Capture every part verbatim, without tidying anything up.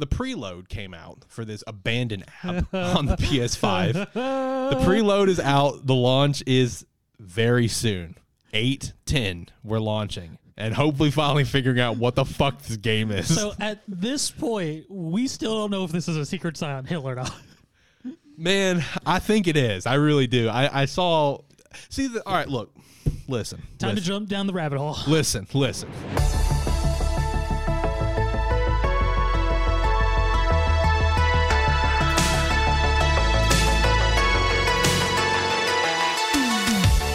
the preload came out for this Abandon app on the P S five. The preload is out. The launch is very soon. eight ten we're launching. And hopefully finally figuring out what the fuck this game is. So at this point, we still don't know if this is a secret Silent Hill or not. Man, I think it is. I really do. I, I saw... See, the, all right, look. Listen. Time listen. to jump down the rabbit hole. Listen, listen.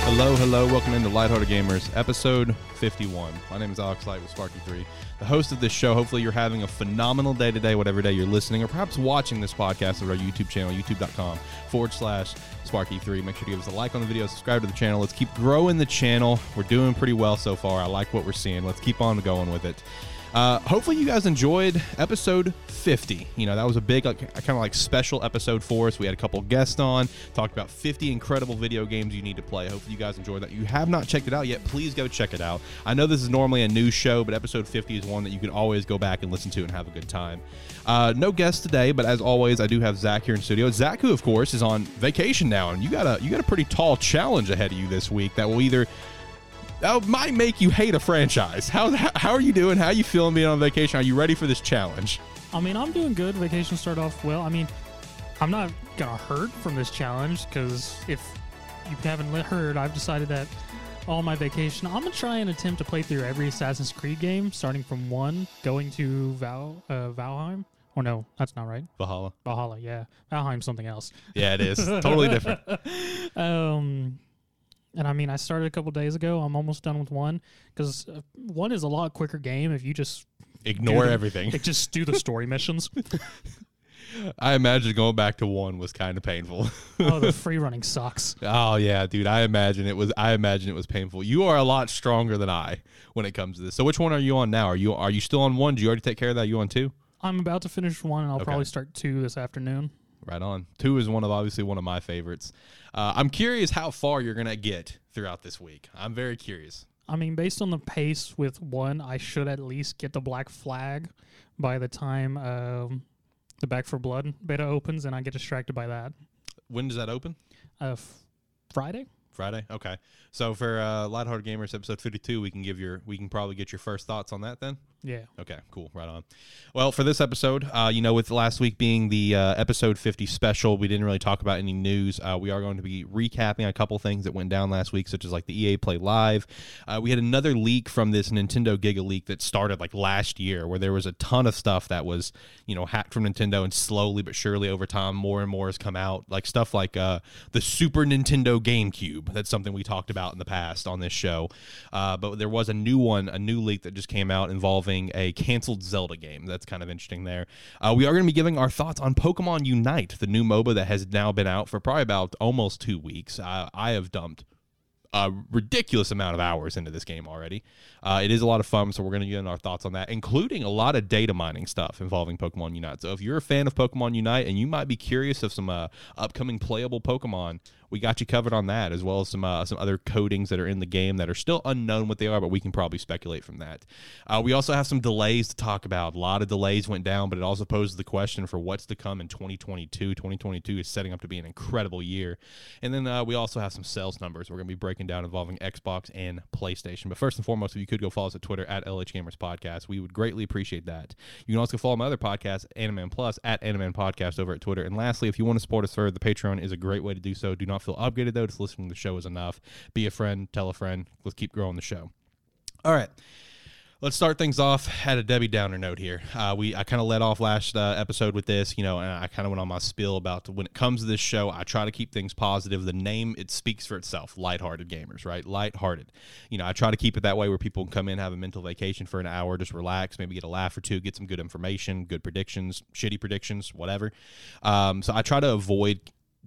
Hello, hello. Welcome into Lighthearted Gamers, episode fifty-one. My name is Alex Light with Sparky three, the host of this show. Hopefully you're having a phenomenal day today, whatever day you're listening, or perhaps watching this podcast at our YouTube channel, youtube.com forward slash Sparky3. Make sure to give us a like on the video, subscribe to the channel. Let's keep growing the channel. We're doing pretty well so far. I like what we're seeing. Let's keep on going with it. Uh, hopefully you guys enjoyed episode fifty. You know, that was a big, like, kind of like special episode for us. We had a couple guests on, talked about fifty incredible video games you need to play. Hopefully you guys enjoyed that. If you have not checked it out yet, please go check it out. I know this is normally a new show, but episode fifty is one that you can always go back and listen to and have a good time. Uh, no guests today, but as always, I do have Zach here in studio. Zach, who of course is on vacation now, and you got a you got a pretty tall challenge ahead of you this week that will either... that might make you hate a franchise. How how are you doing? How are you feeling being on vacation? Are you ready for this challenge? I mean, I'm doing good. Vacation started off well. I mean, I'm not going to hurt from this challenge because if you haven't heard, I've decided that all my vacation, I'm going to try and attempt to play through every Assassin's Creed game, starting from one, going to Val, uh, Valheim. Or no, that's not right. Valhalla. Valhalla, yeah. Valheim's something else. Yeah, it is. Totally different. Um... And, I mean, I started a couple days ago. I'm almost done with one because one is a lot quicker game if you just... Ignore the, everything. Like, just do the story missions. I imagine going back to one was kind of painful. Oh, the free running sucks. Oh, yeah, dude. I imagine it was I imagine it was painful. You are a lot stronger than I when it comes to this. So which one are you on now? Are you are you still on one? Did you already take care of that? Are you on two? I'm about to finish one, and I'll okay. probably start two this afternoon. Right on. Two is one of obviously one of my favorites. Uh, I'm curious how far you're going to get throughout this week. I'm very curious. I mean, based on the pace with one, I should at least get the Black Flag by the time um, the Back for Blood beta opens, and I get distracted by that. When does that open? Uh, f- Friday. Friday. Okay. So for uh, Lighthearted Gamers episode fifty-two, we can give your we can probably get your first thoughts on that then. Yeah. Okay. Cool. Right on. Well, for this episode, uh, you know, with last week being the uh, episode fifty special, we didn't really talk about any news. Uh, we are going to be recapping a couple things that went down last week, such as like the E A Play Live. Uh, we had another leak from this Nintendo Giga leak that started like last year, where there was a ton of stuff that was, you know, hacked from Nintendo, and slowly but surely over time, more and more has come out. Like stuff like uh, the Super Nintendo GameCube. That's something we talked about in the past on this show. Uh, but there was a new one, a new leak that just came out involving a canceled Zelda game. That's kind of interesting there. Uh, we are going to be giving our thoughts on Pokemon Unite, the new MOBA that has now been out for probably about almost two weeks. Uh, I have dumped a ridiculous amount of hours into this game already. Uh, it is a lot of fun, so we're going to get in our thoughts on that, including a lot of data mining stuff involving Pokemon Unite. So if you're a fan of Pokemon Unite and you might be curious of some uh, upcoming playable Pokemon, we got you covered on that, as well as some uh, some other codings that are in the game that are still unknown what they are, but we can probably speculate from that. Uh, we also have some delays to talk about. A lot of delays went down, but it also poses the question for what's to come in twenty twenty-two. twenty twenty-two is setting up to be an incredible year. And then uh, we also have some sales numbers we're going to be breaking down involving Xbox and PlayStation. But first and foremost, if you could go follow us at Twitter at L H Gamers Podcast, we would greatly appreciate that. You can also follow my other podcast, Animan Plus, at Animan Podcast over at Twitter. And lastly, if you want to support us further, the Patreon is a great way to do so. Do not feel obligated, though. Just listening to the show is enough. Be a friend, tell a friend. Let's keep growing the show. All right, let's start things off. Had a Debbie Downer note here. Uh, we I kind of led off last uh, episode with this, you know, and I kind of went on my spiel about when it comes to this show, I try to keep things positive. The name, it speaks for itself, Lighthearted Gamers, right? Lighthearted. You know, I try to keep it that way where people can come in, have a mental vacation for an hour, just relax, maybe get a laugh or two, get some good information, good predictions, shitty predictions, whatever. Um, so I try to avoid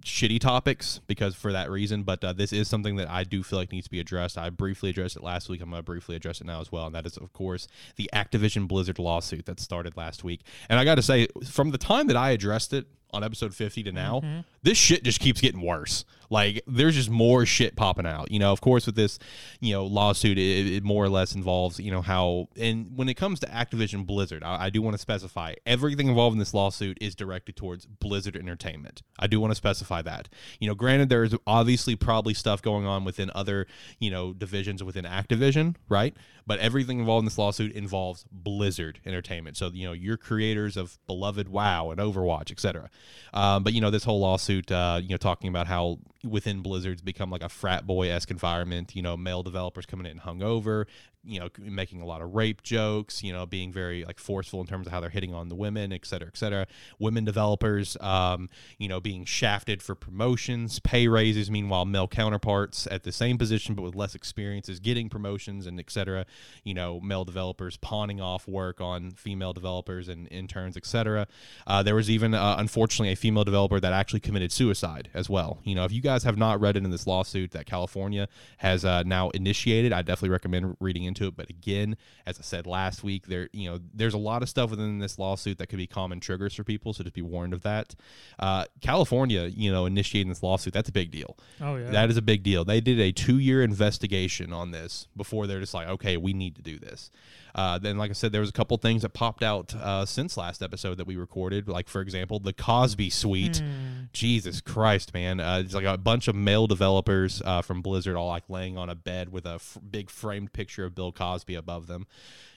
shitty topics because for that reason, but uh, this is something that I do feel like needs to be addressed. I briefly addressed it last week. I'm going to briefly address it now as well, and that is, of course, the Activision Blizzard lawsuit that started last week. And I got to say, from the time that I addressed it on episode fifty to now, mm-hmm. this shit just keeps getting worse. Like, there's just more shit popping out. You know, of course, with this, you know, lawsuit, it, it more or less involves, you know, how, and when it comes to Activision Blizzard, I, I do want to specify everything involved in this lawsuit is directed towards Blizzard Entertainment. I do want to specify that. You know, granted, there's obviously probably stuff going on within other, you know, divisions within Activision, right? But everything involved in this lawsuit involves Blizzard Entertainment. So, you know, your creators of beloved WoW and Overwatch, et cetera. Um, but, you know, this whole lawsuit, uh, you know, talking about how within Blizzard's become like a frat boy-esque environment, you know, male developers coming in hungover, you know, making a lot of rape jokes, you know, being very like forceful in terms of how they're hitting on the women, et cetera, et cetera. Women developers, um, you know, being shafted for promotions, pay raises, meanwhile male counterparts at the same position but with less experiences getting promotions, and et cetera. You know, male developers pawning off work on female developers and interns, et cetera. Uh, there was even, uh, unfortunately, a female developer that actually committed suicide as well. You know, if you guys have not read it in this lawsuit that California has uh, now initiated, I definitely recommend reading into it. But again, as I said last week, there you know there's a lot of stuff within this lawsuit that could be common triggers for people, so just be warned of that. uh California, you know, initiating this lawsuit, that's a big deal. Oh yeah, that is a big deal. They did a two-year investigation on this before they're just like, okay, we need to do this. Uh then, like I said, there was a couple things that popped out uh since last episode that we recorded, like for example the Cosby suite. mm. Jesus Christ, man. Uh it's like a bunch of male developers uh from Blizzard all like laying on a bed with a f- big framed picture of Bill Cosby above them.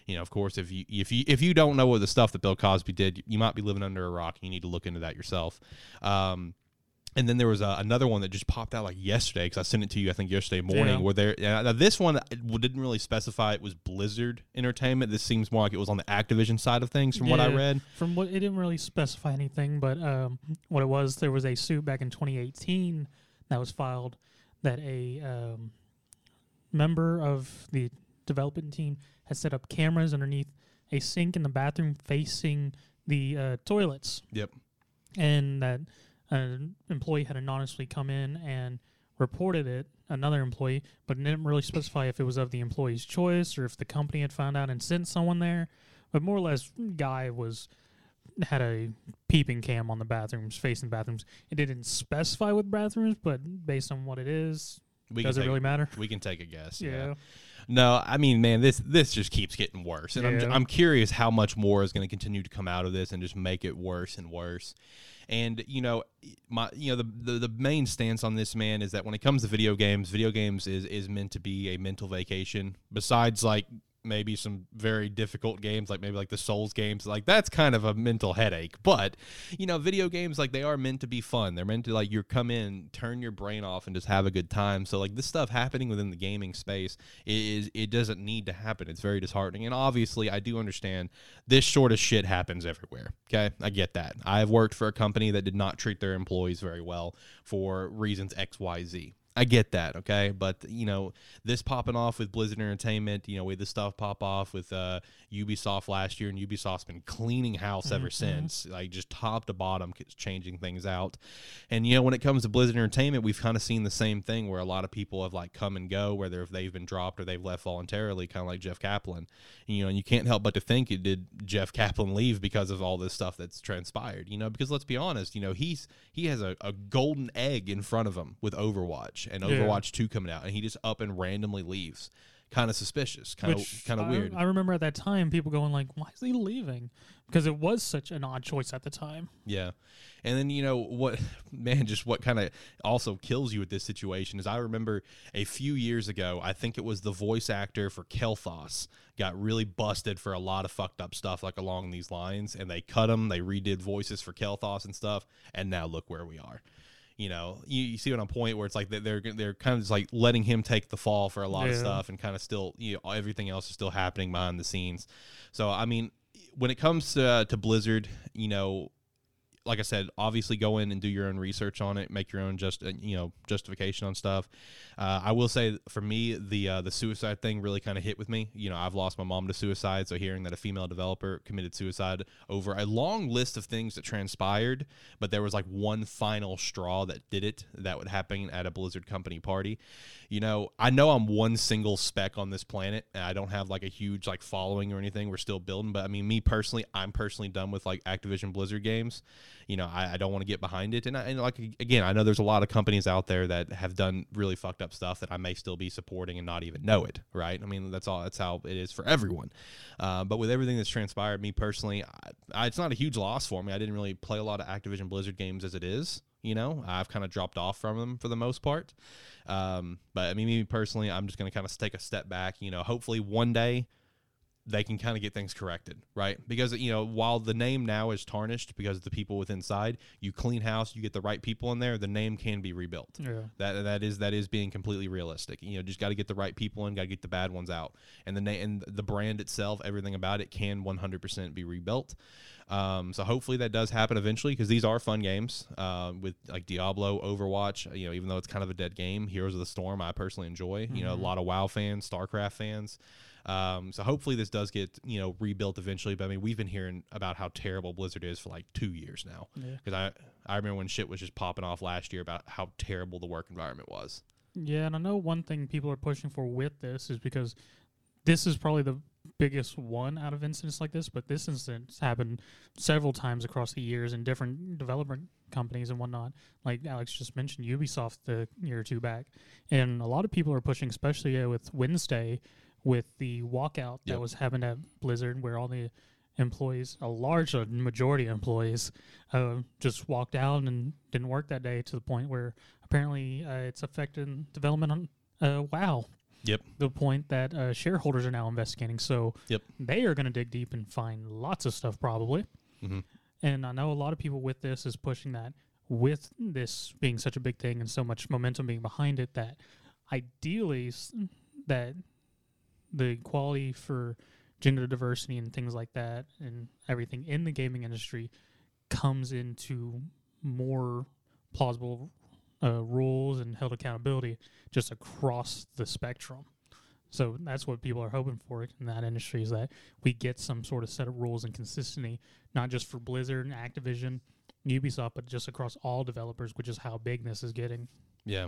You know, of course, if you if you if you don't know what the stuff that Bill Cosby did, you might be living under a rock. You need to look into that yourself. Um, and then there was a, another one that just popped out like yesterday, because I sent it to you, I think, yesterday morning. Yeah. Where there, now this one didn't really specify it was Blizzard Entertainment. This seems more like it was on the Activision side of things, from yeah, what I read. From what it didn't really specify anything, but um, what it was, there was a suit back in twenty eighteen that was filed that a um, member of the development team has set up cameras underneath a sink in the bathroom facing the uh, toilets. Yep. And that an employee had anonymously come in and reported it, another employee, but didn't really specify if it was of the employee's choice or if the company had found out and sent someone there. But more or less, guy was had a peeping cam on the bathrooms, facing the bathrooms. It didn't specify with bathrooms, but based on what it is, we does it take, really matter? We can take a guess. Yeah. yeah. No, I mean, man, this this just keeps getting worse. And yeah. I'm I'm curious how much more is going to continue to come out of this and just make it worse and worse. And, you know, my you know the, the the main stance on this, man, is that when it comes to video games, video games is is meant to be a mental vacation. Besides, like, maybe some very difficult games, like maybe like the Souls games, like that's kind of a mental headache. But, you know, video games, like, they are meant to be fun. They're meant to, like, you come in, turn your brain off, and just have a good time. So, like, this stuff happening within the gaming space is, it doesn't need to happen. It's very disheartening. And obviously, I do understand this sort of shit happens everywhere. Okay, I get that. I've worked for a company that did not treat their employees very well for reasons X, Y, Z. I get that, okay? But, you know, this popping off with Blizzard Entertainment, you know, we had this stuff pop off with uh, Ubisoft last year, and Ubisoft's been cleaning house ever mm-hmm. since, like just top to bottom, changing things out. And, you know, when it comes to Blizzard Entertainment, we've kind of seen the same thing where a lot of people have, like, come and go, whether if they've been dropped or they've left voluntarily, kind of like Jeff Kaplan. And, you know, and you can't help but to think, it did Jeff Kaplan leave because of all this stuff that's transpired, you know? Because let's be honest, you know, he's he has a, a golden egg in front of him with Overwatch. And Overwatch yeah. two coming out, and he just up and randomly leaves. Kind of suspicious, kind of kind of weird. I remember at that time people going like, why is he leaving? Because it was such an odd choice at the time. Yeah. And then, you know, what, man, just what kind of also kills you with this situation is I remember a few years ago, I think it was the voice actor for Kel'Thas got really busted for a lot of fucked up stuff, like along these lines, and they cut him, they redid voices for Kel'Thas and stuff, and now look where we are. You know, you, you see what I'm pointing, where it's like they're they're kind of just like letting him take the fall for a lot yeah. of stuff, and kind of still, you know, everything else is still happening behind the scenes. So, I mean, when it comes to, uh, to Blizzard, you know, like I said, obviously go in and do your own research on it, make your own just you know justification on stuff. Uh, I will say, for me, the uh, the suicide thing really kind of hit with me. You know, I've lost my mom to suicide, so hearing that a female developer committed suicide over a long list of things that transpired, but there was like one final straw that did it. That would happen at a Blizzard company party. You know, I know I'm one single speck on this planet, and I don't have like a huge like following or anything. We're still building, but I mean, me personally, I'm personally done with like Activision Blizzard games. you know, I, I don't want to get behind it. And, I, and like, again, I know there's a lot of companies out there that have done really fucked up stuff that I may still be supporting and not even know it, right? I mean, that's all, that's how it is for everyone. Uh, but with everything that's transpired, me personally, I, I, it's not a huge loss for me. I didn't really play a lot of Activision Blizzard games as it is. You know, I've kind of dropped off from them for the most part. Um, but I mean, me personally, I'm just going to kind of take a step back. You know, hopefully one day they can kind of get things corrected, right? Because, you know, while the name now is tarnished because of the people with inside, you clean house, you get the right people in there, the name can be rebuilt. Yeah. That that is that is being completely realistic. You know, just got to get the right people in, got to get the bad ones out, and the na- and the brand itself, everything about it can one hundred percent be rebuilt. Um, so hopefully that does happen eventually, because these are fun games uh, with like Diablo, Overwatch, you know, even though it's kind of a dead game. Heroes of the Storm, I personally enjoy. Mm-hmm. You know, a lot of WoW fans, StarCraft fans. Um, so hopefully this does get, you know, rebuilt eventually. But I mean, we've been hearing about how terrible Blizzard is for like two years now. Because yeah. I, I remember when shit was just popping off last year about how terrible the work environment was. Yeah, and I know one thing people are pushing for with this is because this is probably the biggest one out of incidents like this, but this incident's happened several times across the years in different developer companies and whatnot. Like Alex just mentioned, Ubisoft a year or two back. And a lot of people are pushing, especially uh, with Wednesday, with the walkout yep. that was happening at Blizzard, where all the employees, a large majority of employees, uh, just walked out and didn't work that day, to the point where apparently uh, it's affecting development on uh, WoW. Yep. The point that uh, shareholders are now investigating. So yep. they are going to dig deep and find lots of stuff probably. Mm-hmm. And I know a lot of people with this is pushing that, with this being such a big thing and so much momentum being behind it, that ideally that the equality for gender diversity and things like that and everything in the gaming industry comes into more plausible uh, rules and held accountability just across the spectrum. So that's what people are hoping for in that industry, is that we get some sort of set of rules and consistency, not just for Blizzard and Activision, Ubisoft, but just across all developers, which is how big this is getting. Yeah.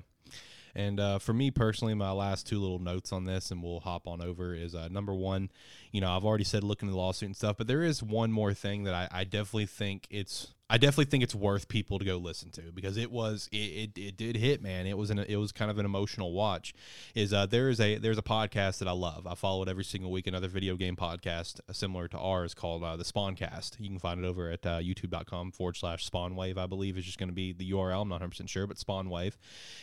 And uh, for me personally, my last two little notes on this, and we'll hop on over, is uh, number one, you know, I've already said look into the lawsuit and stuff, but there is one more thing that I, I definitely think it's, I definitely think it's worth people to go listen to, because it was, it it, it did hit, man. It was an, it was kind of an emotional watch. Is uh, there is a there's a podcast that I love. I follow it every single week. Another video game podcast similar to ours called uh, the Spawncast. You can find it over at uh, YouTube.com forward slash Spawnwave. I believe is just going to be the U R L. I'm not one hundred percent sure, but Spawnwave.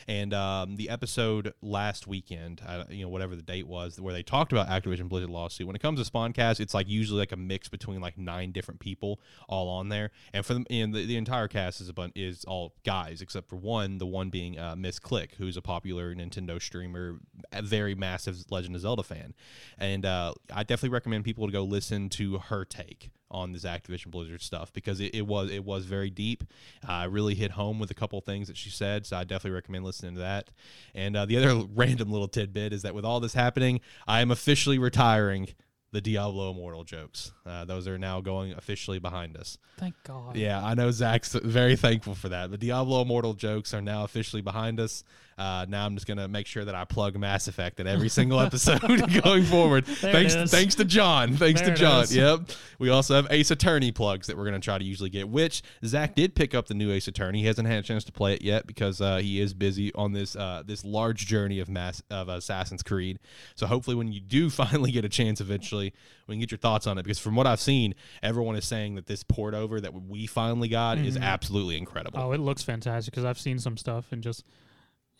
And um, the episode last weekend, uh, you know, whatever the date was, where they talked about Activision Blizzard lawsuit. When it comes to Spawncast, it's like usually like a mix between like nine different people all on there, and for them. And the, the entire cast is a bun- is all guys, except for one, the one being uh, Miss Click, who's a popular Nintendo streamer, a very massive Legend of Zelda fan. And uh, I definitely recommend people to go listen to her take on this Activision Blizzard stuff, because it, it was it was very deep. I uh, really hit home with a couple of things that she said, so I definitely recommend listening to that. And uh, the other random little tidbit is that with all this happening, I am officially retiring the Diablo Immortal jokes. Uh, those are now going officially behind us. Thank God. Yeah, I know Zach's very thankful for that. The Diablo Immortal jokes are now officially behind us. Uh, now I'm just going to make sure that I plug Mass Effect in every single episode going forward. There thanks thanks to John. Thanks there to John. Yep. We also have Ace Attorney plugs that we're going to try to usually get, which Zach did pick up the new Ace Attorney. He hasn't had a chance to play it yet because uh, he is busy on this uh, this large journey of mass of Assassin's Creed. So hopefully when you do finally get a chance eventually, we can get your thoughts on it, because from what I've seen, everyone is saying that this port over that we finally got mm-hmm. is absolutely incredible. Oh, it looks fantastic, because I've seen some stuff and just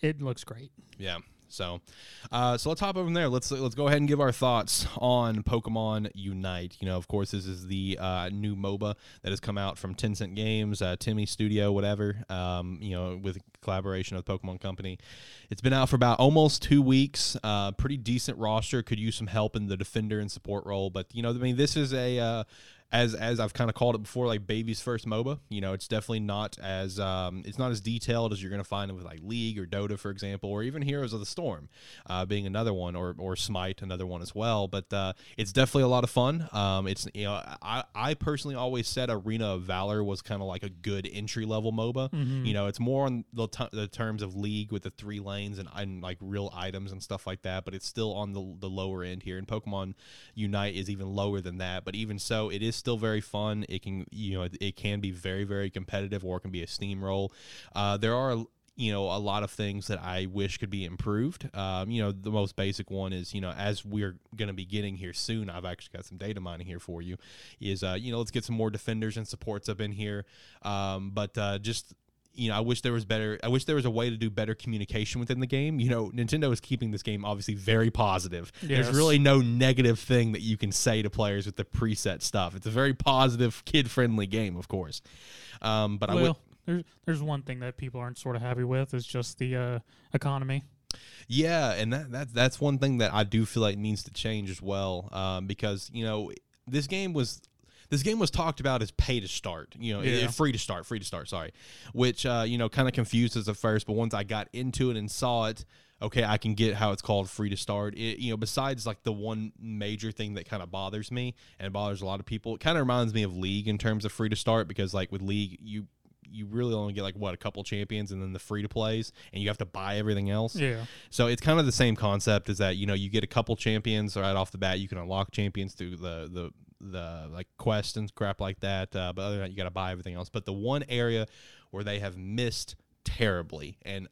it looks great. Yeah. So, uh, so let's hop over there. Let's let's go ahead and give our thoughts on Pokemon Unite. You know, of course, this is the uh, new MOBA that has come out from Tencent Games, uh, Timmy Studio, whatever. Um, you know, with collaboration of the Pokemon Company. It's been out for about almost two weeks. Uh, pretty decent roster. Could use some help in the defender and support role, but you know, I mean, this is a. Uh, As as I've kind of called it before, like baby's first MOBA. You know, it's definitely not as um, it's not as detailed as you're going to find with like League or Dota, for example, or even Heroes of the Storm, uh, being another one, or or Smite, another one as well. But uh, it's definitely a lot of fun. Um, it's you know, I I personally always said Arena of Valor was kind of like a good entry level MOBA. Mm-hmm. You know, it's more on the t- the terms of League with the three lanes and, and like real items and stuff like that. But it's still on the the lower end here, and Pokemon Unite is even lower than that. But even so, it is still very fun. It can, you know, it can be very, very competitive, or it can be a steamroll. Uh, there are, you know, a lot of things that I wish could be improved. Um, you know, the most basic one is, you know, as we're going to be getting here soon, I've actually got some data mining here for you, is, uh, you know, let's get some more defenders and supports up in here. Um, but uh, just... You know, I wish there was better. I wish there was a way to do better communication within the game. You know, Nintendo is keeping this game obviously very positive. Yes. There's really no negative thing that you can say to players with the preset stuff. It's a very positive, kid-friendly game, of course. Um, but well, I would. There's there's one thing that people aren't sort of happy with is just the uh, economy. Yeah, and that that that's one thing that I do feel like needs to change as well, um, because you know this game was. This game was talked about as pay to start, you know, yeah. it, free to start, free to start, sorry, which, uh, you know, kind of confused us at first. But once I got into it and saw it, okay, I can get how it's called free to start. It, you know, besides like the one major thing that kind of bothers me and it bothers a lot of people, it kind of reminds me of League in terms of free to start, because like with League, you you really only get like, what, a couple champions and then the free to plays, and you have to buy everything else. Yeah. So it's kind of the same concept is that, you know, you get a couple champions right off the bat. You can unlock champions through the the the like quests and crap like that, uh, but other than that you got to buy everything else. But the one area where they have missed terribly, and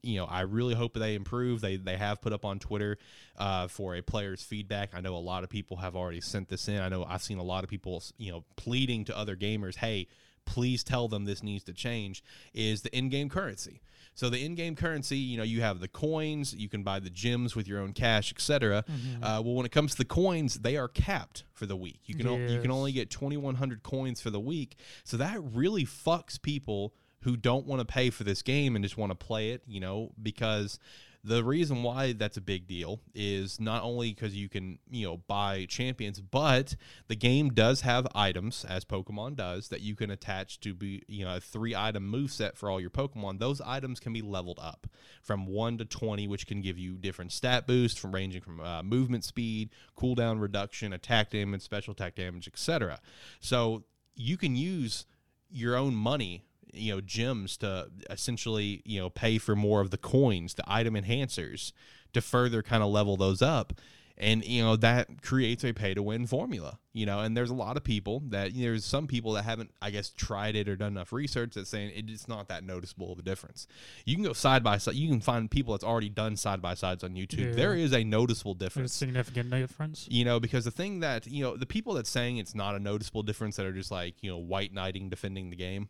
you know I really hope they improve, they they have put up on Twitter uh for a player's feedback. I know a lot of people have already sent this in. I know I've seen a lot of people, you know, pleading to other gamers, hey, please tell them this needs to change, is the in-game currency. So the in-game currency, you know, you have the coins, you can buy the gems with your own cash, et cetera. Mm-hmm. Uh, well, when it comes to the coins, they are capped for the week. You can yes. o- you can only get twenty-one hundred coins for the week. So that really fucks people who don't want to pay for this game and just want to play it, you know, because the reason why that's a big deal is not only because you can, you know, buy champions, but the game does have items, as Pokemon does, that you can attach to be, you know, a three-item moveset for all your Pokemon. Those items can be leveled up from one to twenty, which can give you different stat boosts from ranging from uh, movement speed, cooldown reduction, attack damage, special attack damage, et cetera. So you can use your own money, you know, gems to essentially, you know, pay for more of the coins, the item enhancers, to further kind of level those up. And, you know, that creates a pay-to-win formula, you know, and there's a lot of people that, you know, there's some people that haven't, I guess, tried it or done enough research that's saying it's not that noticeable of a difference. You can go side-by-side. You can find people that's already done side-by-sides on YouTube. Yeah. There is a noticeable difference. There's a significant difference. You know, because the thing that, you know, the people that's saying it's not a noticeable difference that are just like, you know, white knighting, defending the game,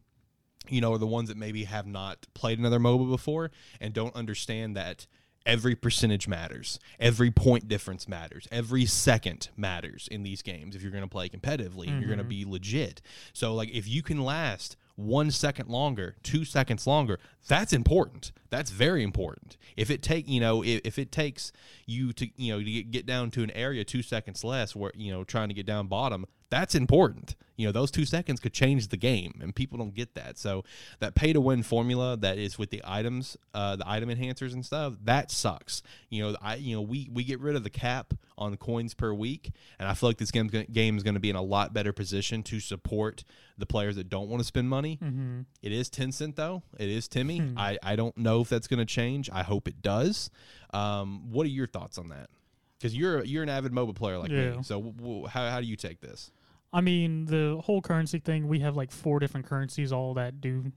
you know, are the ones that maybe have not played another MOBA before and don't understand that every percentage matters. Every point difference matters. Every second matters in these games if you're going to play competitively, mm-hmm. you're going to be legit. So, like, if you can last one second longer, two seconds longer, that's important. That's very important. If it take, you know, if, if it takes you to, you know, to get down to an area two seconds less, where, you know, trying to get down bottom, that's important. You know, those two seconds could change the game, and people don't get that. So that pay-to-win formula that is with the items, uh, the item enhancers and stuff, that sucks. You know, I, you know, we we get rid of the cap on coins per week, and I feel like this game game is going to be in a lot better position to support the players that don't want to spend money. Mm-hmm. It is Tencent though. It is Timmy. Hmm. I I don't know if that's going to change. I hope it does. Um, what are your thoughts on that? Because you're you're an avid MOBA player like yeah. me. So w- w- how how do you take this? I mean, the whole currency thing, we have like four different currencies, all that do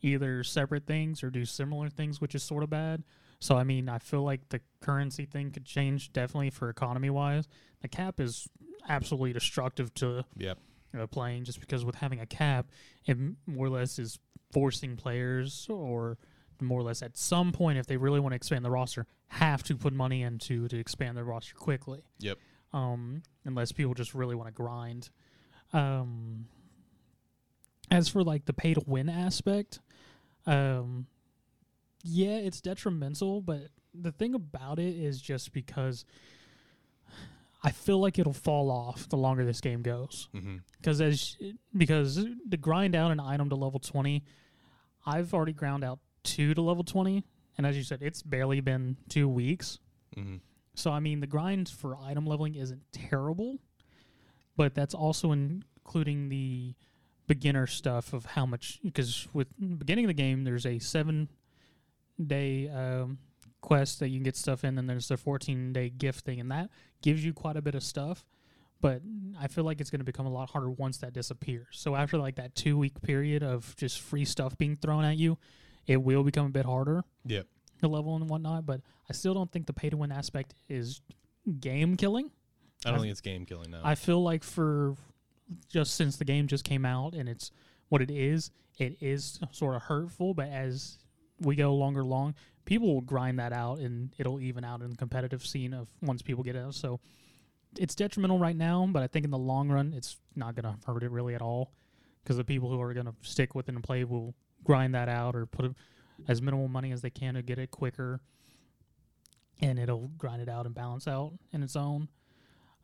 either separate things or do similar things, which is sort of bad. So, I mean, I feel like the currency thing could change definitely for economy-wise. The cap is absolutely destructive to yep. you know, playing, just because with having a cap, it more or less is forcing players, or more or less at some point, if they really want to expand the roster, have to put money into to expand their roster quickly. Yep. Um, unless people just really want to grind. Um, as for like the pay to win aspect, um, yeah, it's detrimental, but the thing about it is just because I feel like it'll fall off the longer this game goes. Mm-hmm. Cause as, because to grind out an item to level twenty, I've already ground out two to level twenty. And as you said, it's barely been two weeks. Mm-hmm. So, I mean, the grind for item leveling isn't terrible, but that's also including the beginner stuff of how much, because with the beginning of the game, there's a seven-day um, quest that you can get stuff in, and there's the fourteen-day gift thing, and that gives you quite a bit of stuff. But I feel like it's going to become a lot harder once that disappears. So after like that two week period of just free stuff being thrown at you, it will become a bit harder. Yeah. The level and whatnot, but I still don't think the pay to win aspect is game killing. I don't I, think it's game killing now. I feel like for just since the game just came out and it's what it is, it is sort of hurtful. But as we go longer long, people will grind that out and it'll even out in the competitive scene of once people get out. So it's detrimental right now, but I think in the long run, it's not going to hurt it really at all because the people who are going to stick with it and play will grind that out or put as minimal money as they can to get it quicker, and it'll grind it out and balance out in its own.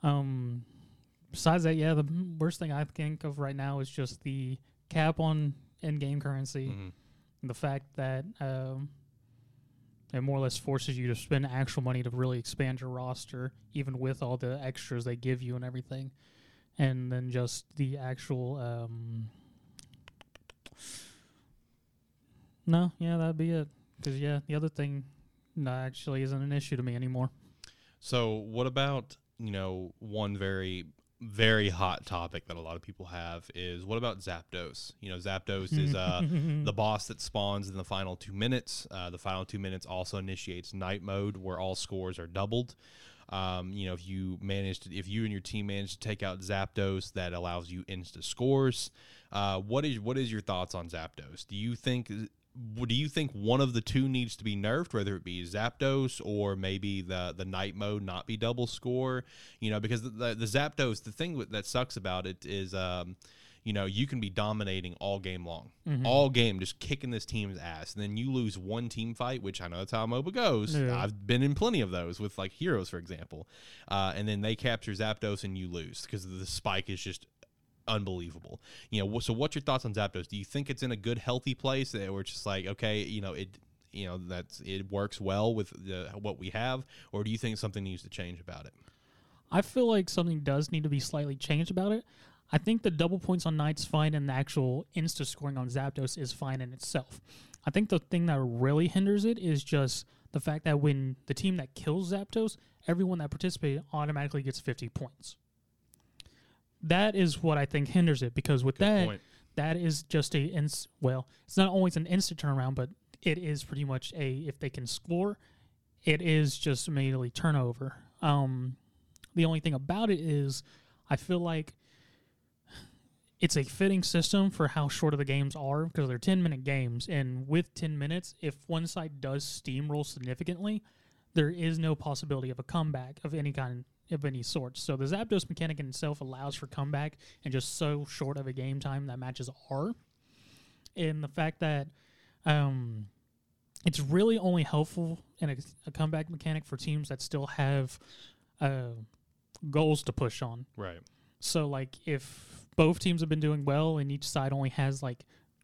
Um, besides that, yeah, the worst thing I think of right now is just the cap on in-game currency, mm-hmm. and the fact that um, it more or less forces you to spend actual money to really expand your roster, even with all the extras they give you and everything. And then just the actual... Um, no, yeah, that'd be it. Because, yeah, the other thing no, actually isn't an issue to me anymore. So what about, you know, one very, very hot topic that a lot of people have is what about Zapdos? You know, Zapdos is uh, the boss that spawns in the final two minutes. Uh, the final two minutes also initiates night mode where all scores are doubled. Um, you know, if you manage to, if you and your team manage to take out Zapdos, that allows you insta scores. Uh, what is what is your thoughts on Zapdos? Do you think do you think one of the two needs to be nerfed, whether it be Zapdos or maybe the the night mode not be double score? You know, because the, the, the Zapdos, the thing that sucks about it is, um, you know, you can be dominating all game long, mm-hmm. all game, just kicking this team's ass. And then you lose one team fight, which I know that's how MOBA goes. Yeah. I've been in plenty of those with like Heroes, for example. Uh, and then they capture Zapdos and you lose because the spike is just unbelievable. You know, so what's your thoughts on Zapdos? Do you think it's in a good, healthy place that we're just like, okay, you know, it, you know, that's, it works well with the, what we have, or do you think something needs to change about it? I feel like something does need to be slightly changed about it. I think the double points on Knight's fine and the actual insta scoring on Zapdos is fine in itself. I think the thing that really hinders it is just the fact that when the team that kills Zapdos, everyone that participated automatically gets fifty points. That is what I think hinders it, because with Good that, point. that is just a, ins- well, it's not always an instant turnaround, but it is pretty much a, if they can score, it is just immediately turnover. Um, the only thing about it is I feel like it's a fitting system for how short of the games are, because they're ten-minute games, and with ten minutes, if one side does steamroll significantly, there is no possibility of a comeback of any kind, of any sort. So the Zapdos mechanic in itself allows for comeback and just so short of a game time that matches are. And the fact that um, it's really only helpful in a, a comeback mechanic for teams that still have uh, goals to push on. Right. So, like, if both teams have been doing well and each side only has, like,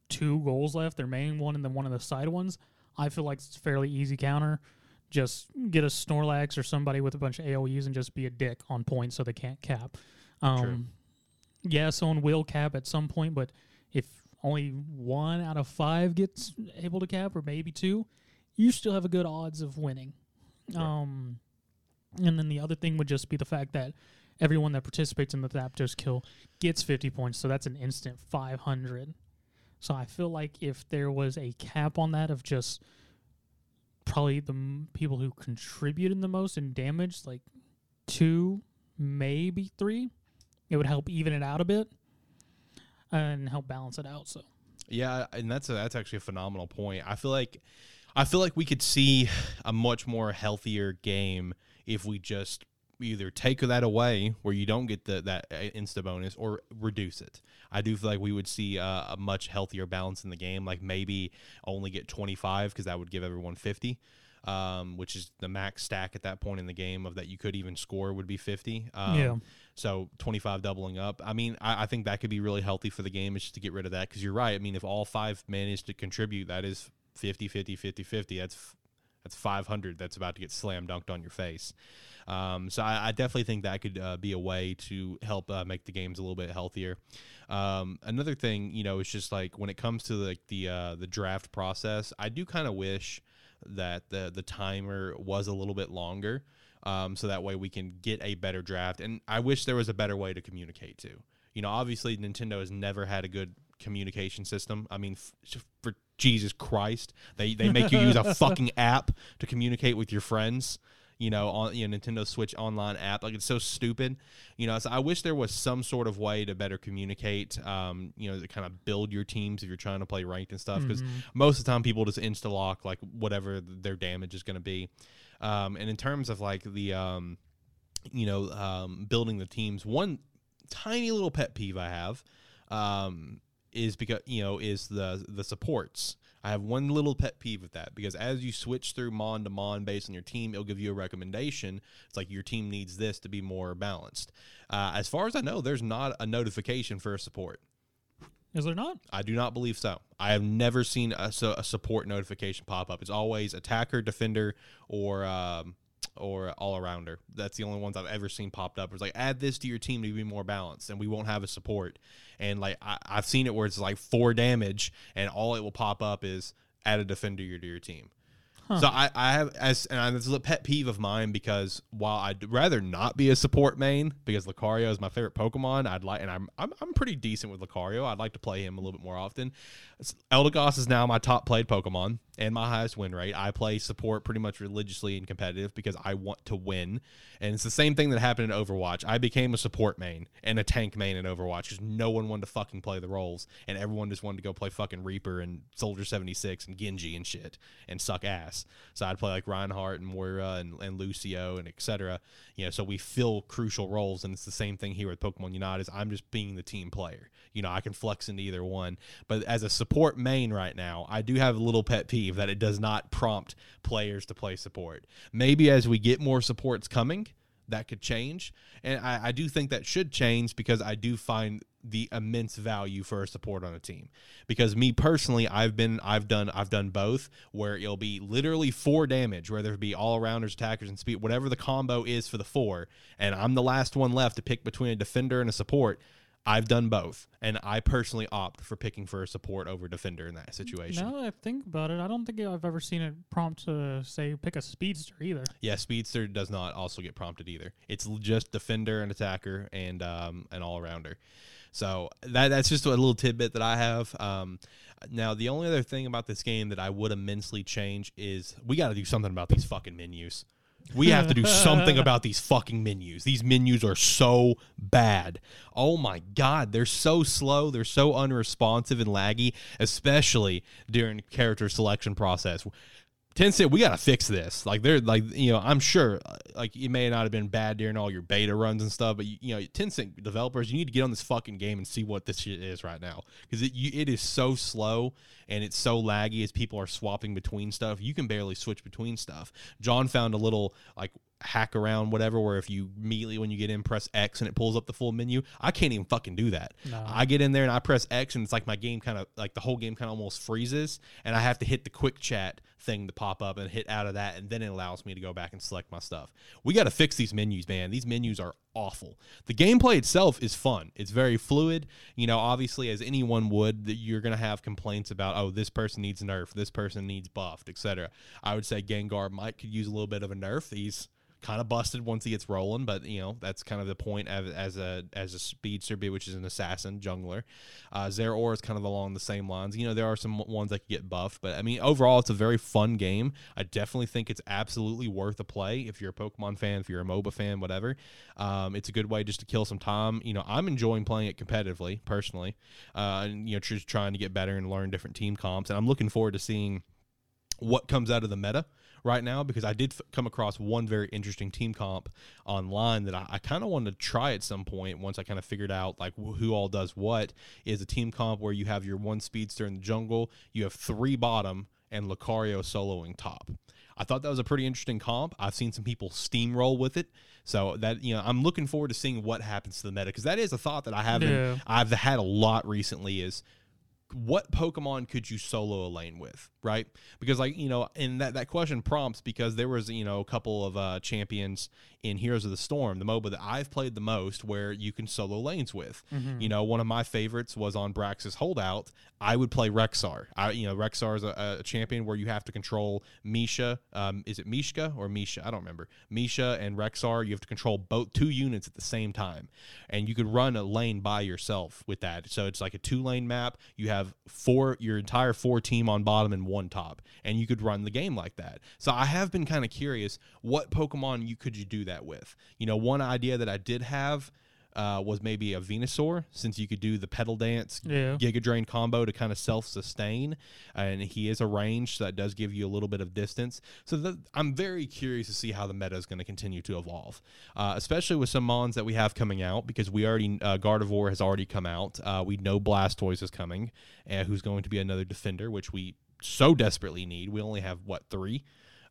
two goals left, their main one and then one of the side ones, I feel like it's a fairly easy counter. Just get a Snorlax or somebody with a bunch of A O Es and just be a dick on points so they can't cap. Um, True. Yeah, someone will cap at some point, but if only one out of five gets able to cap or maybe two, you still have a good odds of winning. Right. Um, and then the other thing would just be the fact that everyone that participates in the Zapdos kill gets fifty points, so that's an instant five hundred. So I feel like if there was a cap on that of just probably the m- people who contributed the most in damage, like two, maybe three, it would help even it out a bit and help balance it out. So yeah, and that's a, that's actually a phenomenal point. I feel like I feel like we could see a much more healthier game if we just either take that away where you don't get the, that insta bonus or reduce it. I do feel like we would see uh, a much healthier balance in the game, like maybe only get twenty-five because that would give everyone fifty, um, which is the max stack at that point in the game of that you could even score would be fifty. Um, yeah. So twenty-five doubling up. I mean, I, I think that could be really healthy for the game is just to get rid of that because you're right. I mean, if all five managed to contribute, that is fifty, fifty, fifty, fifty. That's f- That's five hundred that's about to get slam dunked on your face. Um, so I, I definitely think that could uh, be a way to help uh, make the games a little bit healthier. Um, another thing, you know, is just like when it comes to like the uh, the draft process, I do kind of wish that the the timer was a little bit longer. um, so that way we can get a better draft. And I wish there was a better way to communicate too. You know, obviously Nintendo has never had a good communication system. I mean, f- for Jesus Christ, they they make you use a fucking app to communicate with your friends. You know, on you know, Nintendo Switch online app, like it's so stupid. You know, so I wish there was some sort of way to better communicate. Um, you know, to kind of build your teams if you're trying to play ranked and stuff, because mm-hmm. most of the time people just insta lock like whatever their damage is going to be. Um, and in terms of like the, um, you know, um, building the teams, one tiny little pet peeve I have, um, is because you know is the the supports. I have one little pet peeve with that, because as you switch through Mon to Mon based on your team, it'll give you a recommendation. It's like your team needs this to be more balanced. Uh, as far as I know, there's not a notification for a support. Is there not? I do not believe so. I have never seen a, a support notification pop up. It's always attacker, defender, or um, or all-arounder. That's the only ones I've ever seen popped up. It's like, add this to your team to be more balanced, and we won't have a support. And, like, I, I've seen it where it's, like, four damage, and all it will pop up is add a defender to your team. Huh. So I, I have, as and this is a pet peeve of mine, because while I'd rather not be a support main, because Lucario is my favorite Pokemon, I'd like, and I'm, I'm I'm pretty decent with Lucario. I'd like to play him a little bit more often. Eldegoss is now my top played Pokemon and my highest win rate. I play support pretty much religiously and competitive because I want to win. And it's the same thing that happened in Overwatch. I became a support main and a tank main in Overwatch because no one wanted to fucking play the roles, and everyone just wanted to go play fucking Reaper and Soldier seventy-six and Genji and shit and suck ass. So I'd play like Reinhardt and Moira and, and Lucio and et cetera. You know, so we fill crucial roles, and it's the same thing here with Pokemon Unite. Is I'm just being the team player. You know, I can flex into either one. But as a support main right now, I do have a little pet peeve that it does not prompt players to play support. Maybe as we get more supports coming, that could change. And I, I do think that should change, because I do find the immense value for a support on a team. Because me personally, I've been, I've done, I've done both, where it'll be literally four damage, whether it be all arounders, attackers, and speed, whatever the combo is for the four, and I'm the last one left to pick between a defender and a support. I've done both, and I personally opt for picking for a support over defender in that situation. Now that I think about it, I don't think I've ever seen it prompt to say pick a speedster either. Yeah, speedster does not also get prompted either. It's just defender and attacker and um, an all-rounder. So that that's just a little tidbit that I have. Um, now, the only other thing about this game that I would immensely change is we got to do something about these fucking menus. We have to do something about these fucking menus. These menus are so bad. Oh, my God. They're so slow. They're so unresponsive and laggy, especially during character selection process. Tencent, we got to fix this. Like, they're like, you know, I'm sure, like, it may not have been bad during all your beta runs and stuff, but, you, you know, Tencent developers, you need to get on this fucking game and see what this shit is right now. Because it you, it is so slow and it's so laggy as people are swapping between stuff. You can barely switch between stuff. John found a little, like, hack around whatever where if you immediately when you get in press X and it pulls up the full menu. I can't even fucking do that. No. I get in there and I press X and it's like my game kind of like the whole game kind of almost freezes, and I have to hit the quick chat thing to pop up and hit out of that, and then it allows me to go back and select my stuff. We got to fix these menus, man. These menus are awful. The gameplay itself is fun. It's very fluid. You know, obviously, as anyone would, that you're going to have complaints about, oh, this person needs a nerf, this person needs buffed, et cetera. I would say Gengar might could use a little bit of a nerf. He's kind of busted once he gets rolling, but, you know, that's kind of the point as, as a as a speedster, which is an assassin jungler. Uh, Zeraora is kind of along the same lines. You know, there are some ones that get buffed, but, I mean, overall, it's a very fun game. I definitely think it's absolutely worth a play if you're a Pokemon fan, if you're a MOBA fan, whatever. Um, it's a good way just to kill some time. You know, I'm enjoying playing it competitively, personally, uh, and, you know, just trying to get better and learn different team comps, and I'm looking forward to seeing what comes out of the meta right now, because I did f- come across one very interesting team comp online that I, I kind of wanted to try at some point once I kind of figured out like wh- who all does what, is a team comp where you have your one speedster in the jungle, you have three bottom, and Lucario soloing top. I thought that was a pretty interesting comp. I've seen some people steamroll with it. So that, you know, I'm looking forward to seeing what happens to the meta, because that is a thought that I haven't, yeah. I've had a lot recently is what Pokemon could you solo a lane with, right? Because, like, you know, and that, that question prompts because there was, you know, a couple of uh, champions in Heroes of the Storm, the MOBA that I've played the most, where you can solo lanes with. Mm-hmm. You know, one of my favorites was on Brax's Holdout. I would play Rexxar. I, you know, Rexxar is a, a champion where you have to control Misha. Um, is it Mishka or Misha? I don't remember. Misha and Rexxar, you have to control both two units at the same time. And you could run a lane by yourself with that. So it's like a two-lane map. You have four, your entire four team on bottom and one top, and you could run the game like that. So I have been kind of curious what Pokemon you could you do that with. You know, one idea that I did have uh, was maybe a Venusaur, since you could do the Petal Dance, yeah. Giga Drain combo to kind of self-sustain, and he is a range, so that does give you a little bit of distance. So the, I'm very curious to see how the meta is going to continue to evolve, uh, especially with some mons that we have coming out, because we already, uh, Gardevoir has already come out. Uh, we know Blastoise is coming, uh, who's going to be another defender, which we so desperately need. We only have, what, three?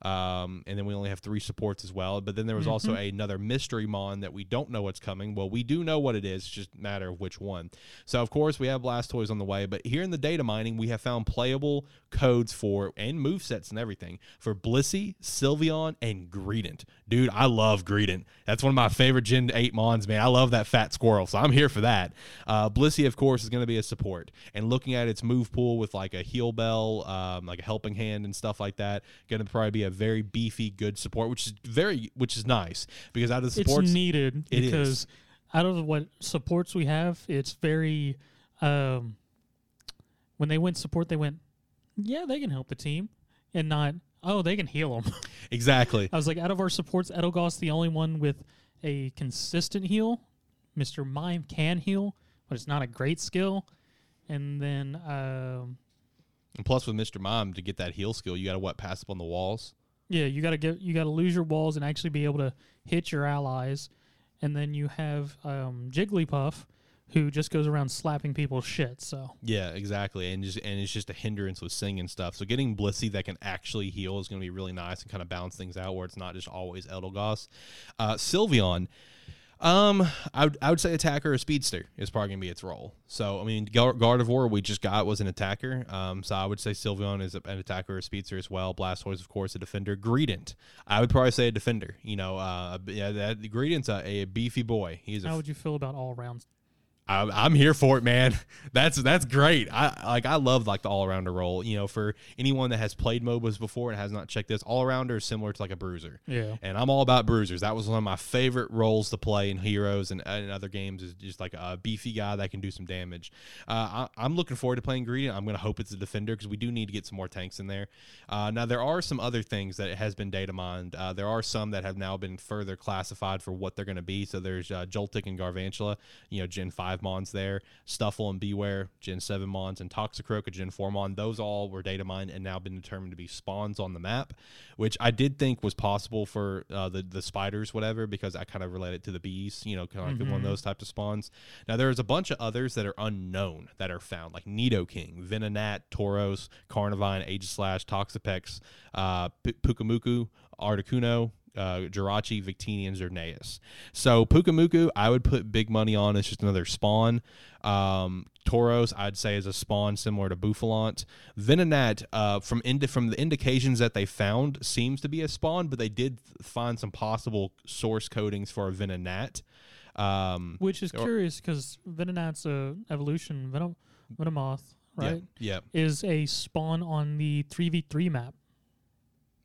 Um, and then we only have three supports as well. But then there was also mm-hmm. another mystery mon that we don't know what's coming. Well, we do know what it is. It's just a matter of which one. So, of course, we have Blastoise on the way. But here in the data mining, we have found playable codes for, and movesets and everything, for Blissey, Sylveon, and Greedent. Dude, I love Greedent. That's one of my favorite Gen eight mons, man. I love that fat squirrel, so I'm here for that. Uh, Blissey, of course, is going to be a support. And looking at its move pool with, like, a heal bell, um, like a helping hand and stuff like that, going to probably be a very beefy, good support, which is very, which is nice, because out of the supports, it's needed it because is. out of what supports we have, it's very. Um, when they went support, they went, yeah, they can help the team, and not, oh, they can heal them. Exactly. I was like, out of our supports, Edelgoss the only one with a consistent heal. Mister Mime can heal, but it's not a great skill, and then. Um, And plus, with Mister Mime, to get that heal skill, you got to what pass up on the walls. Yeah, you got to get you got to lose your walls and actually be able to hit your allies. And then you have um, Jigglypuff, who just goes around slapping people's shit. So yeah, exactly, and just and it's just a hindrance with Sing and stuff. So getting Blissey that can actually heal is going to be really nice and kind of balance things out where it's not just always Edelgoss. Uh, Sylveon. Um, I would, I would say attacker or speedster is probably going to be its role. So, I mean, Gardevoir we just got was an attacker. Um, so I would say Sylveon is an attacker or speedster as well. Blastoise, of course, a defender. Greedent, I would probably say a defender. You know, uh, yeah, that Greedent's a, a beefy boy. He's. How a f- would you feel about all rounds? I, I'm here for it, man. That's that's great. I like I love like the all rounder role. You know, for anyone that has played MOBAs before and has not checked this, all rounder is similar to like a bruiser. Yeah. And I'm all about bruisers. That was one of my favorite roles to play in Heroes and, and other games, is just like a beefy guy that can do some damage. Uh, I, I'm looking forward to playing Greedent. I'm going to hope it's a defender because we do need to get some more tanks in there. Uh, now there are some other things that has been data mined. Uh, there are some that have now been further classified for what they're going to be. So there's uh, Joltik and Garvantula. You know, Gen five. Mons there, Stuffle and Beware, Gen seven Mons, and Toxicroak, a Gen four Mon. Those all were data mined and now been determined to be spawns on the map, which I did think was possible for uh, the, the spiders, whatever, because I kind of relate it to the bees, you know, kind of mm-hmm. like one of those types of spawns. Now, there's a bunch of others that are unknown that are found, like Nido King, Venonat, Tauros, Carnivine, Aegislash, Toxapex, uh, P- Pukamuku, Articuno, Uh, Jirachi, Victini, and Xerneas. So Pukamuku, I would put big money on. It's just another spawn. Um, Tauros, I'd say, is a spawn similar to Buffalant. Venonat, uh, from ind- from the indications that they found, seems to be a spawn, but they did find some possible source codings for a Venonat. Um, Which is or- curious because Venonat's a evolution. Venom- Venomoth, right? Yeah, yeah. Is a spawn on the three v three map.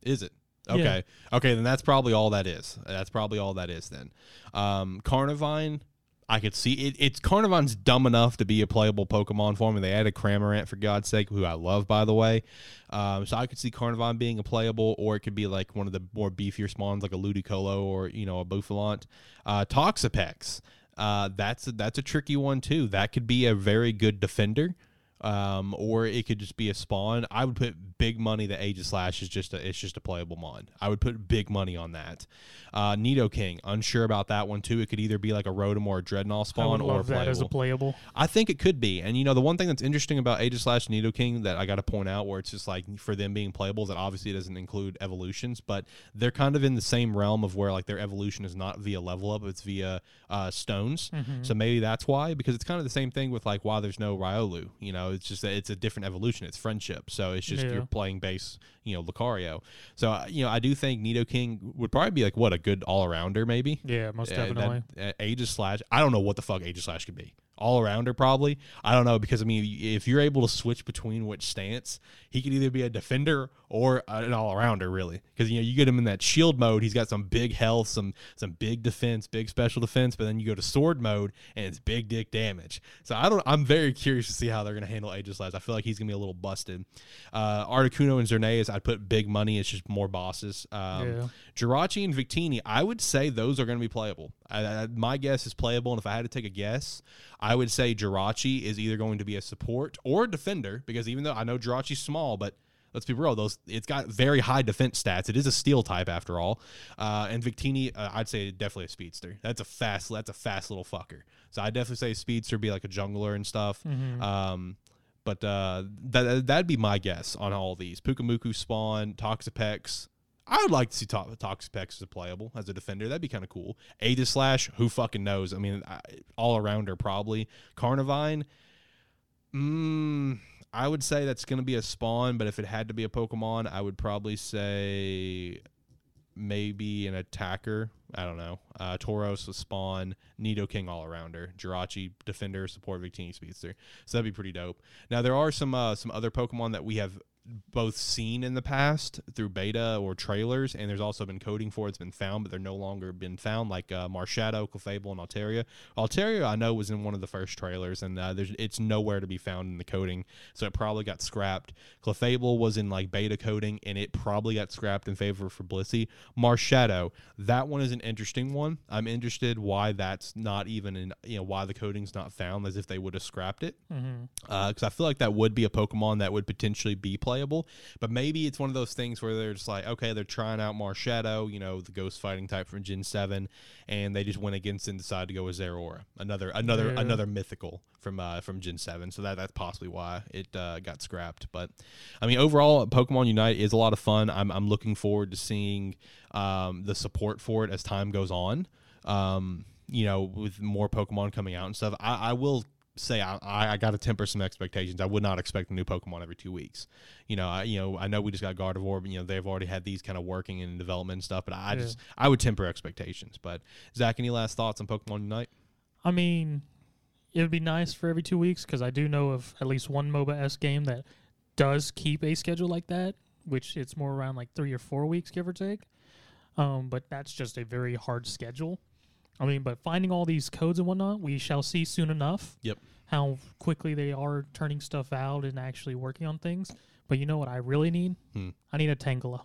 Is it? Okay. Yeah. Okay, then that's probably all that is. That's probably all that is then. Um, Carnivine, I could see it. It's Carnivine's dumb enough to be a playable Pokemon for me. They added Cramorant, for God's sake, who I love, by the way. Um, so I could see Carnivine being a playable, or it could be like one of the more beefier spawns, like a Ludicolo or you know a Buffalant. Uh, Toxapex, uh, that's a, that's a tricky one too. That could be a very good defender. Um, or it could just be a spawn. I would put big money that Aegislash is just a, it's just a playable mon. I would put big money on that. Uh, Nido King, unsure about that one too. It could either be like a Rotom or a Dreadnought spawn, I would love or a playable. That as a playable. I think it could be. And you know, the one thing that's interesting about Aegislash and Nido King that I got to point out, where it's just like for them being playable, that obviously doesn't include evolutions, but they're kind of in the same realm of where like their evolution is not via level up, it's via uh, stones. Mm-hmm. So maybe that's why, because it's kind of the same thing with like why there's no Riolu. You know, it's just that it's a different evolution. It's friendship. So it's just yeah. you're playing base, you know, Lucario. So, you know, I do think Nido King would probably be like, what, a good all-arounder maybe? Yeah, most definitely. Uh, that, uh, Aegislash, I don't know what the fuck Aegislash could be. All-arounder probably. I don't know, because, I mean, if you're able to switch between which stance, he could either be a defender or an all-arounder, really. Because, you know, you get him in that shield mode, he's got some big health, some some big defense, big special defense, but then you go to sword mode, and it's big dick damage. So I don't, I'm very curious to see how they're going to handle Aegislash. I feel like he's going to be a little busted. Uh, Articuno and Xerneas, I'd put big money. It's just more bosses. Um, yeah. Jirachi and Victini, I would say those are going to be playable. I, I, my guess is playable, and if I had to take a guess, I I would say Jirachi is either going to be a support or a defender, because even though I know Jirachi's small, but let's be real, those it's got very high defense stats. It is a steel type after all. Uh, and Victini, uh, I'd say definitely a speedster. That's a fast. That's a fast little fucker. So I definitely say speedster, be like a jungler and stuff. Mm-hmm. Um, but uh, that that'd be my guess on all these: Pukamuku, Spawn, Toxapex. I would like to see to- Toxapex as a playable, as a defender. That'd be kind of cool. Aegislash, who fucking knows? I mean, I, all-arounder probably. Carnivine, mm, I would say that's going to be a spawn, but if it had to be a Pokemon, I would probably say maybe an attacker. I don't know. Uh, Tauros with spawn, Nido King all-arounder, Jirachi defender, support, Victini speedster. So that'd be pretty dope. Now, there are some uh, some other Pokemon that we have both seen in the past through beta or trailers, and there's also been coding for it. It's been found, but they're no longer been found, like uh, Marshadow, Clefable, and Altaria. Altaria, I know, was in one of the first trailers, and uh, there's it's nowhere to be found in the coding, so it probably got scrapped. Clefable was in like beta coding, and it probably got scrapped in favor for Blissey. Marshadow, that one is an interesting one. I'm interested why that's not even in, you know, why the coding's not found, as if they would have scrapped it, because mm-hmm. uh, I feel like that would be a Pokemon that would potentially be played. But maybe it's one of those things where they're just like, okay, they're trying out Marshadow, you know, the ghost fighting type from Gen seven, and they just went against and decided to go with Zeraora, another another yeah. another mythical from uh, from Gen seven. So that that's possibly why it uh, got scrapped. But I mean, overall, Pokemon Unite is a lot of fun. I'm I'm looking forward to seeing um, the support for it as time goes on. Um, you know, with more Pokemon coming out and stuff, I, I will. say I, I got to temper some expectations. I would not expect a new Pokemon every two weeks. You know, I you know I know we just got Gardevoir, but you know they've already had these kind of working and development and stuff. But I yeah. just I would temper expectations. But Zach, any last thoughts on Pokemon Unite? I mean, it would be nice for every two weeks because I do know of at least one MOBA-esque game that does keep a schedule like that, which it's more around like three or four weeks, give or take. Um, but that's just a very hard schedule. I mean, but finding all these codes and whatnot, we shall see soon enough. Yep. How quickly they are turning stuff out and actually working on things. But you know what I really need? Hmm. I need a Tangela.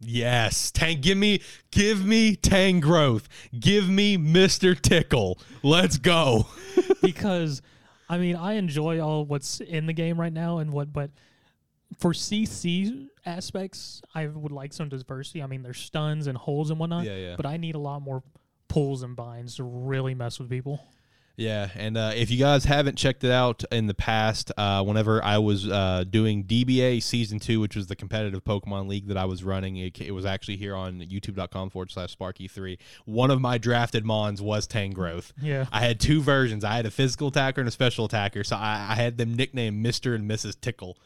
Yes. Tang give me give me Tangrowth. Give me Mister Tickle. Let's go. Because I mean, I enjoy all what's in the game right now and what but for C C aspects, I would like some diversity. I mean, there's stuns and holds and whatnot. Yeah, yeah. But I need a lot more pulls and binds to really mess with people. Yeah, and uh, if you guys haven't checked it out in the past, uh, whenever I was uh, doing D B A Season two, which was the competitive Pokemon League that I was running, it, it was actually here on youtube.com forward slash Sparky3. One of my drafted mons was Tangrowth. Yeah. I had two versions. I had a physical attacker and a special attacker, so I, I had them nicknamed Mister and Missus Tickle,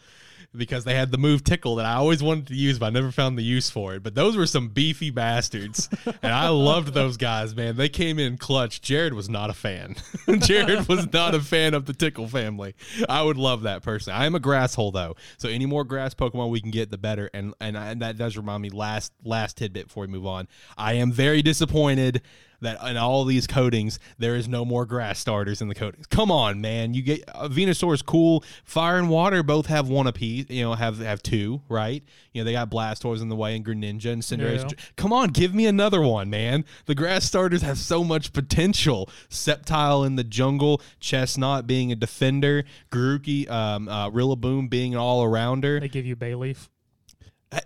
because they had the move Tickle that I always wanted to use, but I never found the use for it. But those were some beefy bastards, and I loved those guys, man. They came in clutch. Jared was not a fan. Jared was not a fan of the Tickle family. I would love that personally. I am a grasshole, though, so any more grass Pokemon we can get, the better. And and, I, and that does remind me, last, last tidbit before we move on, I am very disappointed that in all these coatings, there is no more grass starters in the coatings. Come on, man. You get uh, Venusaur's cool. Fire and water both have one apiece, you know, have, have two, right? You know, they got Blastoise in the way and Greninja and Cinderace. Yeah. Come on, give me another one, man. The grass starters have so much potential. Sceptile in the jungle, Chestnut being a defender, Grookey, um, uh, Rillaboom being an all-arounder. They give you Bayleaf.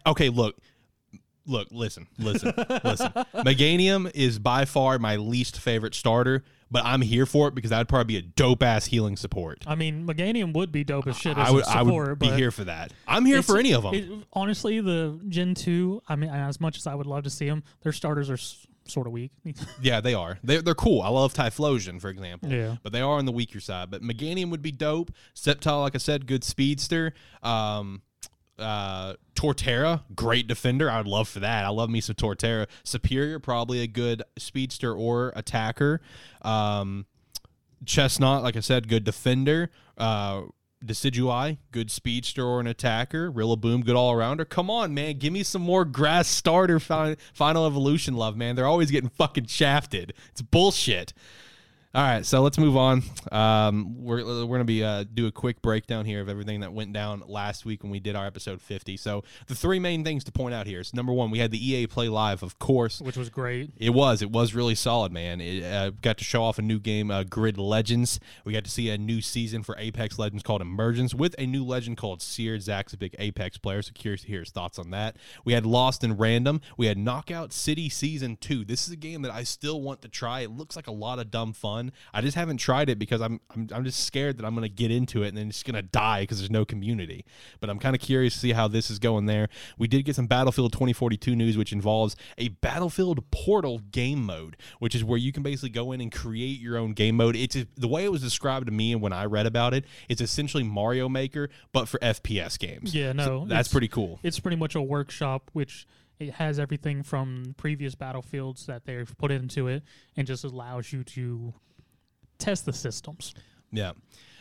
Okay, look. Look, listen, listen, listen. Meganium is by far my least favorite starter, but I'm here for it because that would probably be a dope-ass healing support. I mean, Meganium would be dope as shit as I would, a support. I would be here for that. I'm here for any of them. It, honestly, the Gen two, I mean, as much as I would love to see them, their starters are s- sort of weak. Yeah, they are. They're, they're cool. I love Typhlosion, for example. Yeah. But they are on the weaker side. But Meganium would be dope. Sceptile, like I said, good speedster. Um... Uh, Torterra, great defender. I would love for that. I love me some Torterra. Superior, probably a good speedster or attacker. Um, Chestnut, like I said, good defender. Uh, Decidueye, good speedster or an attacker. Rillaboom, good all-arounder. Come on, man. Give me some more grass starter fi- final evolution love, man. They're always getting fucking shafted. It's bullshit. All right, so let's move on. Um, we're we're going to be uh, do a quick breakdown here of everything that went down last week when we did our episode fifty. So the three main things to point out here is, number one, we had the E A Play Live, of course. Which was great. It was. It was really solid, man. It uh, got to show off a new game, uh, Grid Legends. We got to see a new season for Apex Legends called Emergence with a new legend called Seared. Zach's a big Apex player, so curious to hear his thoughts on that. We had Lost in Random. We had Knockout City Season two. This is a game that I still want to try. It looks like a lot of dumb fun. I just haven't tried it because I'm I'm, I'm just scared that I'm going to get into it and then it's going to die because there's no community. But I'm kind of curious to see how this is going there. We did get some Battlefield twenty forty-two news, which involves a Battlefield Portal game mode, which is where you can basically go in and create your own game mode. It's a, the way it was described to me and when I read about it, it's essentially Mario Maker, but for F P S games. Yeah, no. So that's pretty cool. It's pretty much a workshop, which... It has everything from previous Battlefields that they've put into it and just allows you to test the systems. Yeah.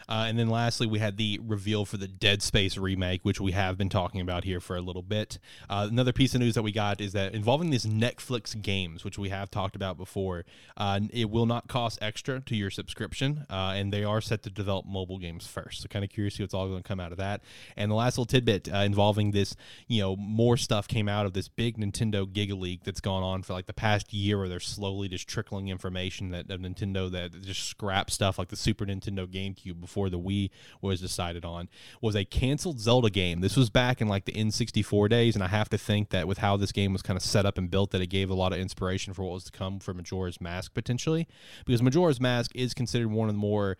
Uh, and then lastly, we had the reveal for the Dead Space remake, which we have been talking about here for a little bit. Uh, another piece of news that we got is that involving these Netflix games, which we have talked about before, uh, it will not cost extra to your subscription, uh, and they are set to develop mobile games first. So kind of curious to see what's all going to come out of that. And the last little tidbit uh, involving this, you know, more stuff came out of this big Nintendo Giga League that's gone on for like the past year, where they're slowly just trickling information that of Nintendo that just scrap stuff like the Super Nintendo GameCube before the Wii was decided on, was a canceled Zelda game. This was back in like the N sixty-four days, and I have to think that with how this game was kind of set up and built, that it gave a lot of inspiration for what was to come for Majora's Mask potentially, because Majora's Mask is considered one of the more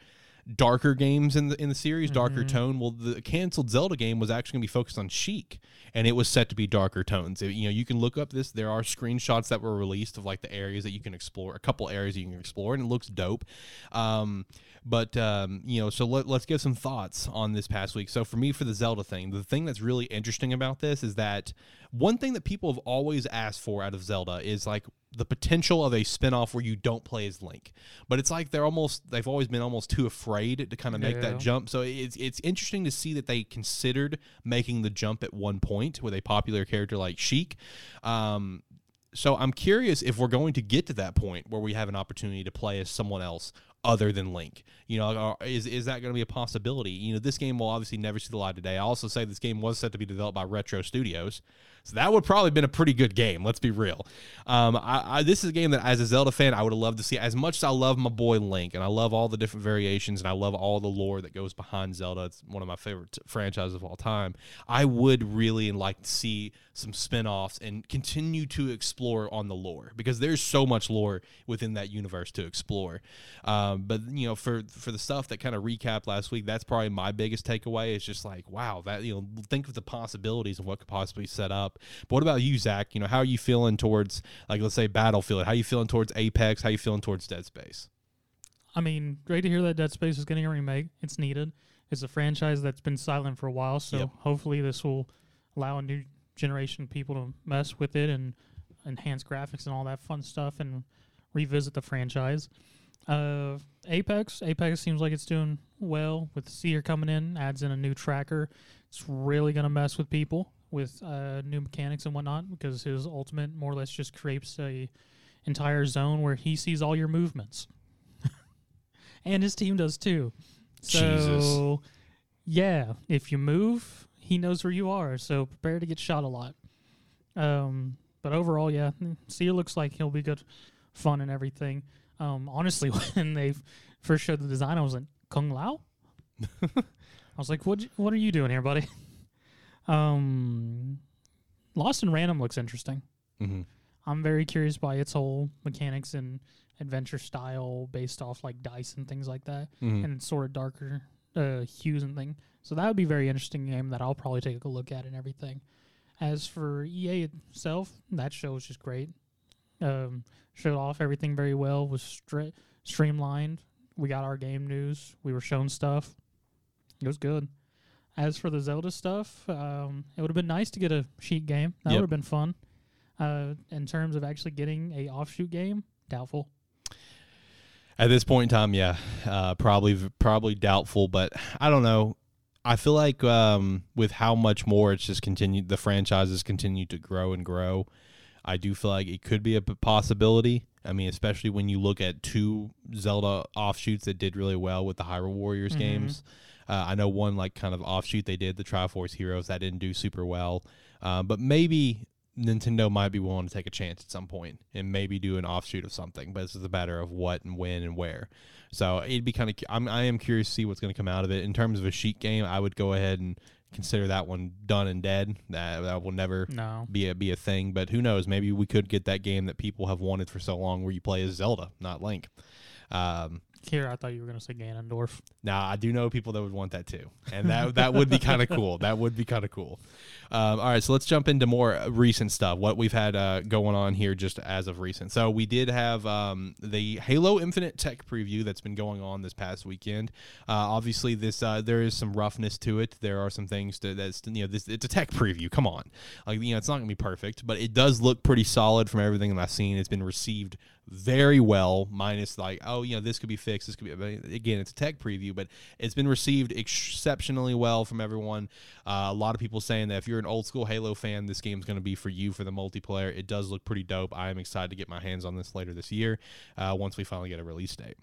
darker games in the in the series, darker mm-hmm. tone. Well, the canceled Zelda game was actually going to be focused on Sheik, and it was set to be darker tones. It, you know, you can look up this. There are screenshots that were released of like the areas that you can explore, a couple areas you can explore, and it looks dope. Um, but um, you know, so let, let's give some thoughts on this past week. So for me, for the Zelda thing, the thing that's really interesting about this is that one thing that people have always asked for out of Zelda is like the potential of a spinoff where you don't play as Link, but it's like they're almost they've always been almost too afraid to kind of make yeah. that jump. So it's it's interesting to see that they considered making the jump at one point with a popular character like Sheik. Um, so I'm curious if we're going to get to that point where we have an opportunity to play as someone else other than Link. You know, is is that going to be a possibility? You know, this game will obviously never see the light of day. I also say this game was set to be developed by Retro Studios, so that would probably have been a pretty good game, let's be real. Um, I, I, this is a game that, as a Zelda fan, I would have loved to see. As much as I love my boy Link, and I love all the different variations, and I love all the lore that goes behind Zelda, it's one of my favorite franchises of all time, I would really like to see some spinoffs and continue to explore on the lore, because there's so much lore within that universe to explore. Um, but, you know, for for the stuff that kind of recapped last week, that's probably my biggest takeaway. It's just like, wow, that, you know, think of the possibilities of what could possibly set up. But what about you, Zach? You know, how are you feeling towards, like, let's say Battlefield? How are you feeling towards Apex? How are you feeling towards Dead Space? I mean, great to hear that Dead Space is getting a remake. It's needed. It's a franchise that's been silent for a while, so yep. hopefully this will allow a new generation of people to mess with it and enhance graphics and all that fun stuff and revisit the franchise. Uh, Apex. Apex seems like it's doing well with Seer coming in, adds in a new tracker. It's really going to mess with people with uh, new mechanics and whatnot, because his ultimate more or less just creates a entire zone where he sees all your movements. And his team does too. So, Jesus. Yeah, if you move, he knows where you are, so prepare to get shot a lot. Um, but overall, yeah, Sia looks like he'll be good fun and everything. Um, honestly, when they first showed the design, I was like, Kung Lao? I was like, what What are you doing here, buddy? Um, Lost and Random looks interesting. Mm-hmm. I'm very curious by its whole mechanics and adventure style based off like dice and things like that, mm-hmm. and sort of darker uh, hues and thing. So that would be a very interesting game that I'll probably take a look at and everything. As for E A itself, that show was just great. Um, showed off everything very well, was stre- streamlined. We got our game news. We were shown stuff. It was good. As for the Zelda stuff, um, it would have been nice to get a sheet game. That yep. would have been fun. Uh, in terms of actually getting a offshoot game, doubtful. At this point in time, yeah, uh, probably probably doubtful. But I don't know. I feel like um, with how much more it's just continued, the franchises continue to grow and grow. I do feel like it could be a possibility. I mean, especially when you look at two Zelda offshoots that did really well with the Hyrule Warriors mm-hmm. games. Uh, I know one like kind of offshoot they did, the Triforce Heroes, that didn't do super well. Uh, but maybe Nintendo might be willing to take a chance at some point and maybe do an offshoot of something, but it's just a matter of what and when and where. So it'd be kind of, I'm, I am curious to see what's going to come out of it. In terms of a sheet game, I would go ahead and consider that one done and dead. That that will never no. be a be a thing. But who knows? Maybe we could get that game that people have wanted for so long, where you play as Zelda, not Link. Um, Here, I thought you were going to say Ganondorf. Nah, I do know people that would want that too, and that that would be kind of cool. That would be kind of cool. Um, all right, so let's jump into more recent stuff. What we've had uh, going on here just as of recent. So we did have um, the Halo Infinite tech preview that's been going on this past weekend. Uh, obviously, this uh, there is some roughness to it. There are some things to, that's you know this it's a tech preview. Come on, like you know it's not going to be perfect, but it does look pretty solid from everything that I've seen. It's been received very well, minus like, oh, you know, this could be fixed. This could be, again, it's a tech preview, but it's been received exceptionally well from everyone. Uh, a lot of people saying that if you're an old school Halo fan, this game's going to be for you for the multiplayer. It does look pretty dope. I am excited to get my hands on this later this year uh, once we finally get a release date.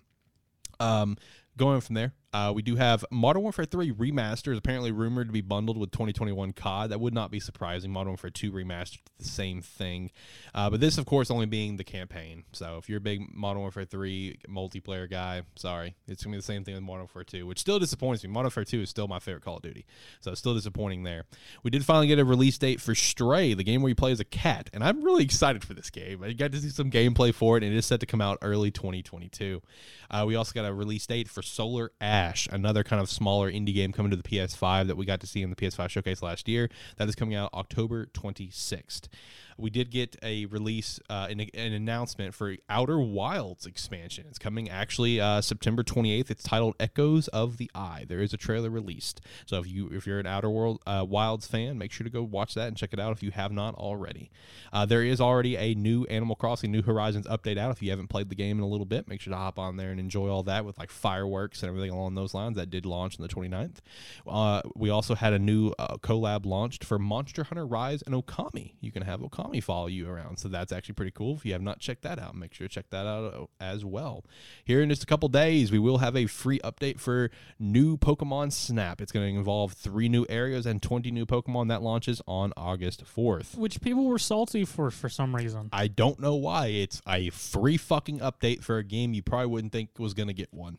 Um, Going from there, uh, we do have Modern Warfare three Remastered is apparently rumored to be bundled with twenty twenty-one C O D. That would not be surprising. Modern Warfare two Remastered, the same thing. Uh, but this, of course, only being the campaign. So if you're a big Modern Warfare three multiplayer guy, sorry. It's going to be the same thing with Modern Warfare two, which still disappoints me. Modern Warfare two is still my favorite Call of Duty. So still disappointing there. We did finally get a release date for Stray, the game where you play as a cat. And I'm really excited for this game. I got to see some gameplay for it, and it is set to come out early twenty twenty-two. Uh, we also got a release date for Solar Ash, another kind of smaller indie game coming to the P S five that we got to see in the P S five showcase last year. That is coming out October twenty-sixth. We did get a release, uh, an, an announcement for Outer Wilds expansion. It's coming actually uh, September twenty-eighth. It's titled Echoes of the Eye. There is a trailer released. So if, you, if you're an Outer World uh, Wilds fan, make sure to go watch that and check it out if you have not already. Uh, there is already a new Animal Crossing New Horizons update out. If you haven't played the game in a little bit, make sure to hop on there and enjoy all that with like fireworks and everything along those lines. That did launch on the twenty-ninth. Uh, we also had a new uh, collab launched for Monster Hunter Rise and Okami. You can have Okami follow you around, so that's actually pretty cool. If you have not checked that out, make sure to check that out as well. Here in just a couple days, we will have a free update for new Pokemon Snap. It's going to involve three new areas and twenty new Pokemon. That launches on August fourth, which people were salty for for some reason. I don't know why. It's a free fucking update for a game you probably wouldn't think was going to get one.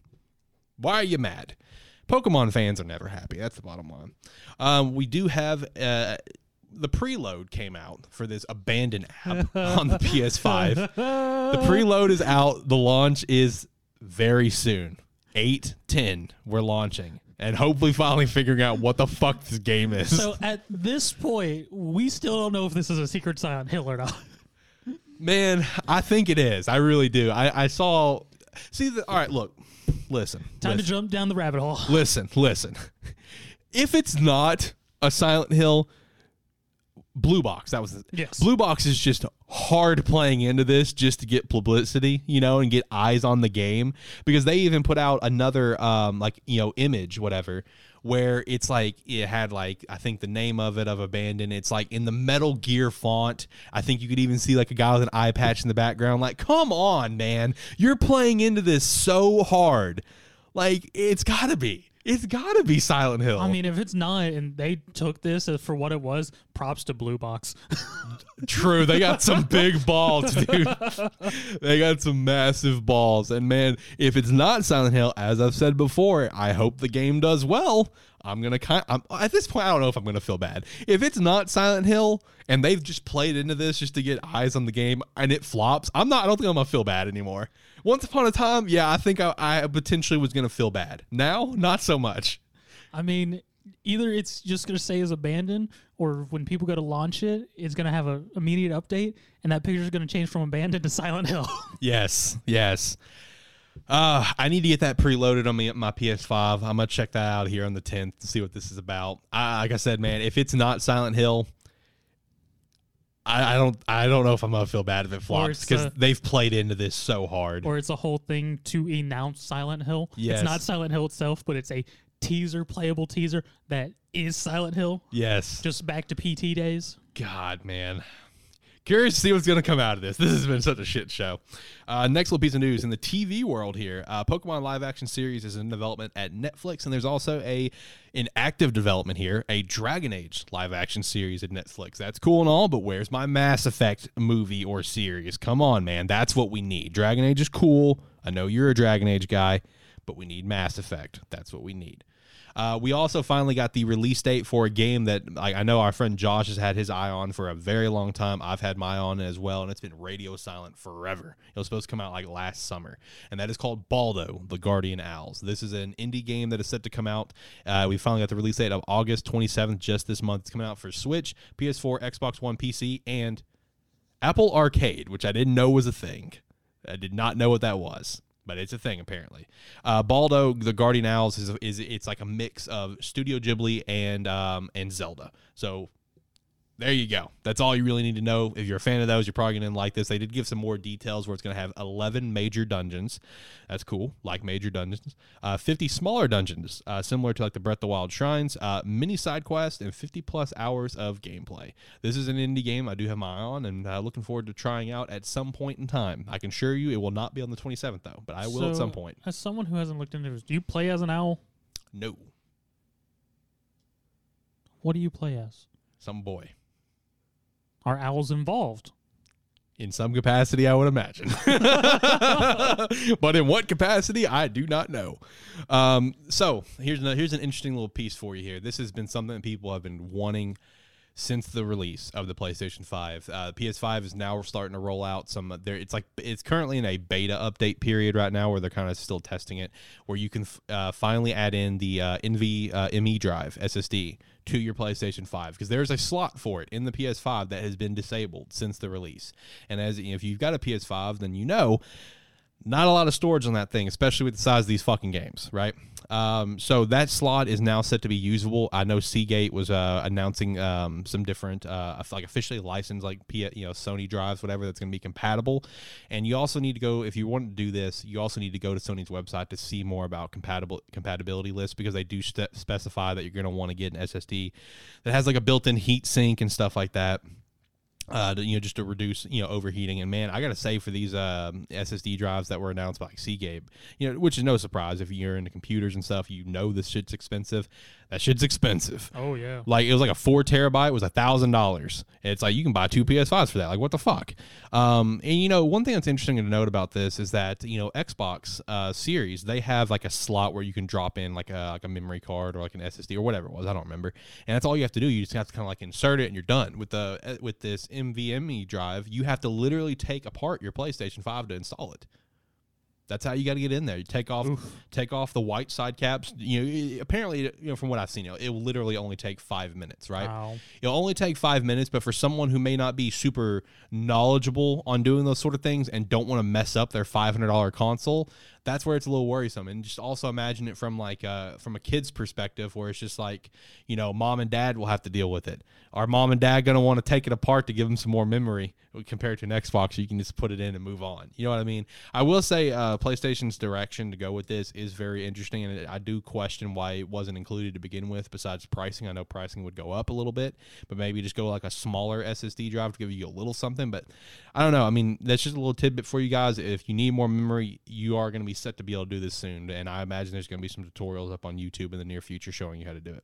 Why are you mad? Pokemon fans are never happy. That's the bottom line. Um, we do have uh the preload came out for this Abandon app on the P S five. The preload is out. The launch is very soon. eight ten, we're launching. And hopefully finally figuring out what the fuck this game is. So at this point, we still don't know if this is a Secret Silent Hill or not. Man, I think it is. I really do. I, I saw... See, the, all right, look. Listen. Time listen. to jump down the rabbit hole. Listen, listen. If it's not a Silent Hill... Blue Box, that was the, yes. Blue Box is just hard playing into this just to get publicity, you know, and get eyes on the game, because they even put out another um like, you know, image, whatever, where it's like it had like I think the name of it of Abandon. It's like in the Metal Gear font. I think you could even see like a guy with an eye patch in the background. Like, come on, man, you're playing into this so hard. Like, it's gotta be. It's got to be Silent Hill. I mean, if it's not, and they took this for what it was, props to Blue Box. True. They got some big balls, dude. They got some massive balls. And, man, if it's not Silent Hill, as I've said before, I hope the game does well. I'm going to kind of, at this point, I don't know if I'm going to feel bad. If it's not Silent Hill and they've just played into this just to get eyes on the game and it flops, I'm not, I don't think I'm going to feel bad anymore. Once upon a time, yeah, I think I, I potentially was going to feel bad. Now, not so much. I mean, either it's just going to say is abandoned, or when people go to launch it, it's going to have an immediate update, and that picture is going to change from abandoned to Silent Hill. Yes, yes. Uh, I need to get that preloaded on me at my P S five. I'm going to check that out here on the tenth to see what this is about. I, like I said, man, if it's not Silent Hill, I, I don't I don't know if I'm going to feel bad if it flops, because they've played into this so hard. Or it's a whole thing to announce Silent Hill. Yes. It's not Silent Hill itself, but it's a teaser, playable teaser that is Silent Hill. Yes. Just back to P T days. God, man. Curious to see what's going to come out of this. This has been such a shit show. Uh, next little piece of news in the T V world here. Uh, Pokemon live action series is in development at Netflix, and there's also a in active development here, a Dragon Age live action series at Netflix. That's cool and all, but where's my Mass Effect movie or series? Come on, man. That's what we need. Dragon Age is cool. I know you're a Dragon Age guy, but we need Mass Effect. That's what we need. Uh, we also finally got the release date for a game that, like, I know our friend Josh has had his eye on for a very long time. I've had my eye on as well, and it's been radio silent forever. It was supposed to come out like last summer, and that is called Baldo, The Guardian Owls. This is an indie game that is set to come out. Uh, we finally got the release date of August twenty-seventh, just this month. It's coming out for Switch, P S four, Xbox One, P C, and Apple Arcade, which I didn't know was a thing. I did not know what that was. But it's a thing, apparently. Uh, Baldo, The Guardian Owls, is, is it's like a mix of Studio Ghibli and um, and Zelda. So there you go. That's all you really need to know. If you're a fan of those, you're probably going to like this. They did give some more details where it's going to have eleven major dungeons. That's cool. Like major dungeons. Uh, fifty smaller dungeons, uh, similar to like the Breath of the Wild shrines. Uh, mini side quests and fifty-plus hours of gameplay. This is an indie game I do have my eye on, and uh, looking forward to trying out at some point in time. I can assure you it will not be on the twenty-seventh, though, but I will so, at some point. As someone who hasn't looked into this, do you play as an owl? No. What do you play as? Some boy. Are owls involved? In some capacity, I would imagine. But in what capacity, I do not know. Um, so here's an, here's an interesting little piece for you here. This has been something that people have been wanting since the release of the PlayStation five. Uh, P S five is now starting to roll out some. There, it's like it's currently in a beta update period right now, where they're kind of still testing it, where you can f- uh, finally add in the uh, NVMe drive S S D to your PlayStation five, because there's a slot for it in the P S five that has been disabled since the release. And as you know, if you've got a P S five, then you know. Not a lot of storage on that thing, especially with the size of these fucking games, right? Um, so that slot is now set to be usable. I know Seagate was uh, announcing um, some different, uh, like officially licensed, like P- you know Sony drives, whatever, that's going to be compatible. And you also need to go, if you want to do this, you also need to go to Sony's website to see more about compatible compatibility lists, because they do st- specify that you're going to want to get an S S D that has like a built-in heat sink and stuff like that. Uh, to, you know, just to reduce, you know, overheating. And man, I gotta say, for these um, S S D drives that were announced by like Seagate, you know, which is no surprise if you're into computers and stuff, you know, this shit's expensive. That shit's expensive. Oh yeah, like it was like a four terabyte was a thousand dollars. It's like you can buy two P S fives for that. Like what the fuck? Um, and you know, one thing that's interesting to note about this is that you know Xbox uh, Series, they have like a slot where you can drop in like a like a memory card or like an S S D or whatever it was. I don't remember. And that's all you have to do. You just have to kind of like insert it and you're done with the with this NVMe drive. You have to literally take apart your PlayStation five to install it. That's how you got to get in there. You take off Oof. take off the white side caps. You know, it, apparently, you know, from what I've seen, you know, it will literally only take five minutes, right? Wow. It'll only take five minutes, but for someone who may not be super knowledgeable on doing those sort of things and don't want to mess up their five hundred dollars console, that's where it's a little worrisome. And just also imagine it from like uh from a kid's perspective, where it's just like, you know, mom and dad will have to deal with it. Are mom and dad going to want to take it apart to give them some more memory compared to an Xbox? You can just put it in and move on. You know what I mean? I will say uh, PlayStation's direction to go with this is very interesting, and I do question why it wasn't included to begin with, besides pricing. I know pricing would go up a little bit, but maybe just go like a smaller S S D drive to give you a little something. But I don't know. I mean, that's just a little tidbit for you guys. If you need more memory, you are going to be set to be able to do this soon, and I imagine there's going to be some tutorials up on YouTube in the near future showing you how to do it.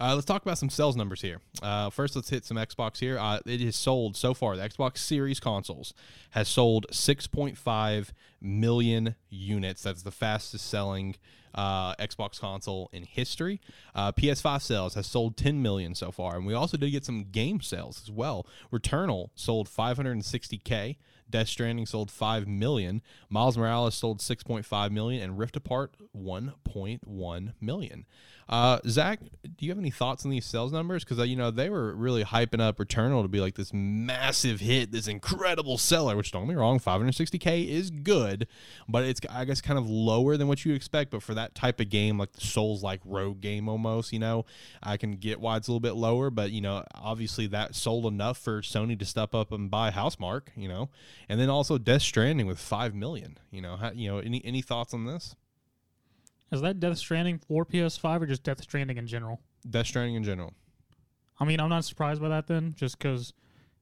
Uh, let's talk about some sales numbers here. Uh, first, let's hit some Xbox here. Uh, it has sold so far. The Xbox Series consoles has sold six point five million units. That's the fastest selling uh, Xbox console in history. Uh, P S five sales has sold ten million so far. And we also did get some game sales as well. Returnal sold five hundred sixty thousand. Death Stranding sold five million. Miles Morales sold six point five million. And Rift Apart, one point one million. Uh, Zach, do you have any thoughts on these sales numbers? Because, uh, you know, they were really hyping up Returnal to be like this massive hit, this incredible seller, which, don't get me wrong, five hundred sixty thousand is good, but it's, I guess, kind of lower than what you expect. But for that type of game, like the Souls-like rogue game almost, you know, I can get why it's a little bit lower. But, you know, obviously that sold enough for Sony to step up and buy Housemarque, you know. And then also Death Stranding with five million. You know, how, you know, any any thoughts on this? Is that Death Stranding for P S five or just Death Stranding in general? Death Stranding in general. I mean, I'm not surprised by that then, just because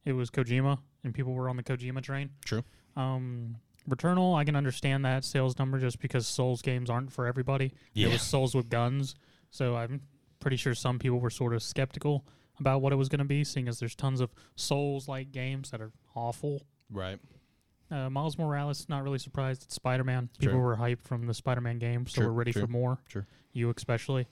it was Kojima and people were on the Kojima train. True. Um, Returnal, I can understand that sales number just because Souls games aren't for everybody. Yeah. It was Souls with guns, so I'm pretty sure some people were sort of skeptical about what it was going to be, seeing as there's tons of Souls-like games that are awful. Right. Uh, Miles Morales, not really surprised. It's Spider-Man. People true. were hyped from the Spider-Man game, so true, we're ready true, for more. Sure. You especially.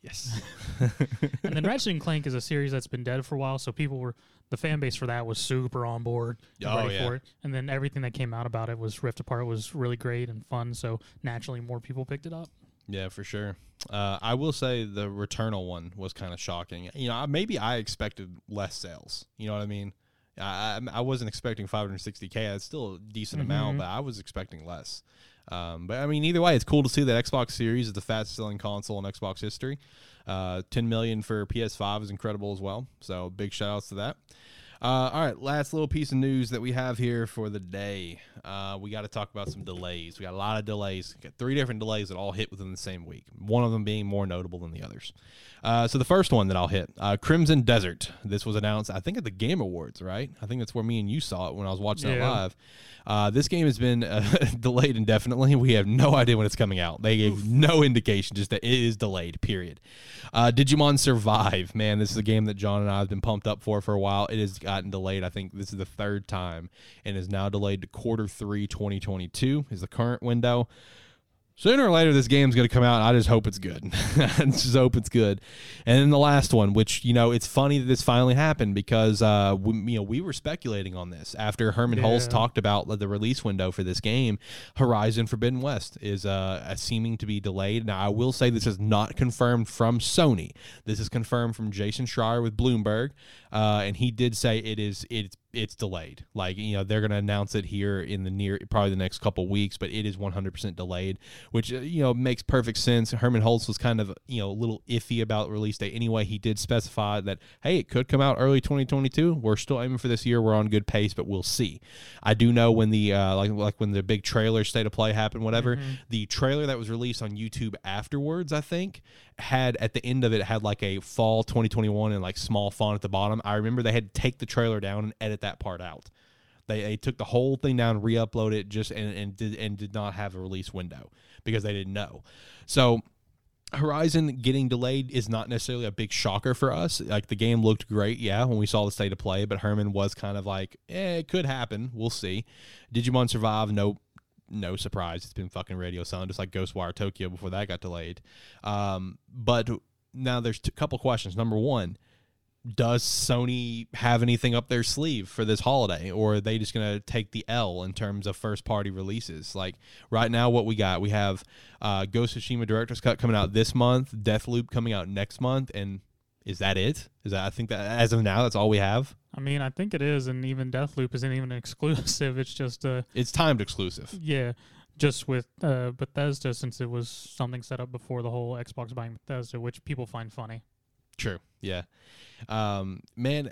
Yes. And then Ratchet and Clank is a series that's been dead for a while, so people were, the fan base for that was super on board, oh, ready yeah. for it. And then everything that came out about it was Rift Apart was really great and fun, so naturally more people picked it up. Yeah, for sure. Uh, I will say the Returnal one was kind of shocking. You know, maybe I expected less sales. You know what I mean? I I wasn't expecting five hundred sixty thousand. That's still a decent mm-hmm. amount, but I was expecting less. Um, but, I mean, either way, it's cool to see that Xbox Series is the fastest-selling console in Xbox history. Uh, ten million dollars for P S five is incredible as well, so big shout-outs to that. Uh, all right, last little piece of news that we have here for the day. Uh, we got to talk about some delays. We got a lot of delays. We got three different delays that all hit within the same week, one of them being more notable than the others. Uh, so the first one that I'll hit, uh, Crimson Desert. This was announced, I think, at the Game Awards, right? I think that's where me and you saw it when I was watching yeah. that live. Uh, this game has been uh, delayed indefinitely. We have no idea when it's coming out. They gave Oof. no indication, just that it is delayed, period. Uh, Digimon Survive. Man, this is a game that John and I have been pumped up for for a while. It is gotten delayed. I think this is the third time and is now delayed to quarter three twenty twenty-two is the current window. Sooner or later, this game's going to come out, and I just hope it's good. I just hope it's good. And then the last one, which, you know, it's funny that this finally happened because, uh, we, you know, we were speculating on this after Herman yeah. Hulse talked about the release window for this game. Horizon Forbidden West is uh, seeming to be delayed. Now, I will say this is not confirmed from Sony. This is confirmed from Jason Schreier with Bloomberg, uh, and he did say it is it's it's delayed. Like, you know, they're going to announce it here in the near, probably the next couple weeks, but it is one hundred percent delayed, which, you know, makes perfect sense. Herman Hulse was kind of, you know, a little iffy about release date. Anyway, he did specify that, hey, it could come out early twenty twenty-two. We're still aiming for this year. We're on good pace, but we'll see. I do know when the, uh, like, like when the big trailer State of Play happened, whatever, mm-hmm. the trailer that was released on YouTube afterwards, I think, had at the end of it had like a fall twenty twenty-one and like small font at the bottom. I remember they had to take the trailer down and edit that part out. They, they took the whole thing down, re-uploaded it, just and, and did and did not have a release window because they didn't know. So Horizon getting delayed is not necessarily a big shocker for us. Like, the game looked great, yeah, when we saw the State of Play, but Herman was kind of like, eh, it could happen. We'll see. Digimon Survive, nope. No surprise. It's been fucking radio silent, just like Ghostwire Tokyo before that got delayed. Um, but now there's a couple questions. Number one, does Sony have anything up their sleeve for this holiday, or are they just going to take the L in terms of first-party releases? Like, right now, what we got, we have uh, Ghost of Tsushima Director's Cut coming out this month, Deathloop coming out next month, and is that it? Is that I think that as of now, that's all we have. I mean, I think it is, and even Deathloop isn't even exclusive. It's just a... It's timed exclusive. Yeah, Just with uh, Bethesda, since it was something set up before the whole Xbox buying Bethesda, which people find funny. True, yeah. Um, man,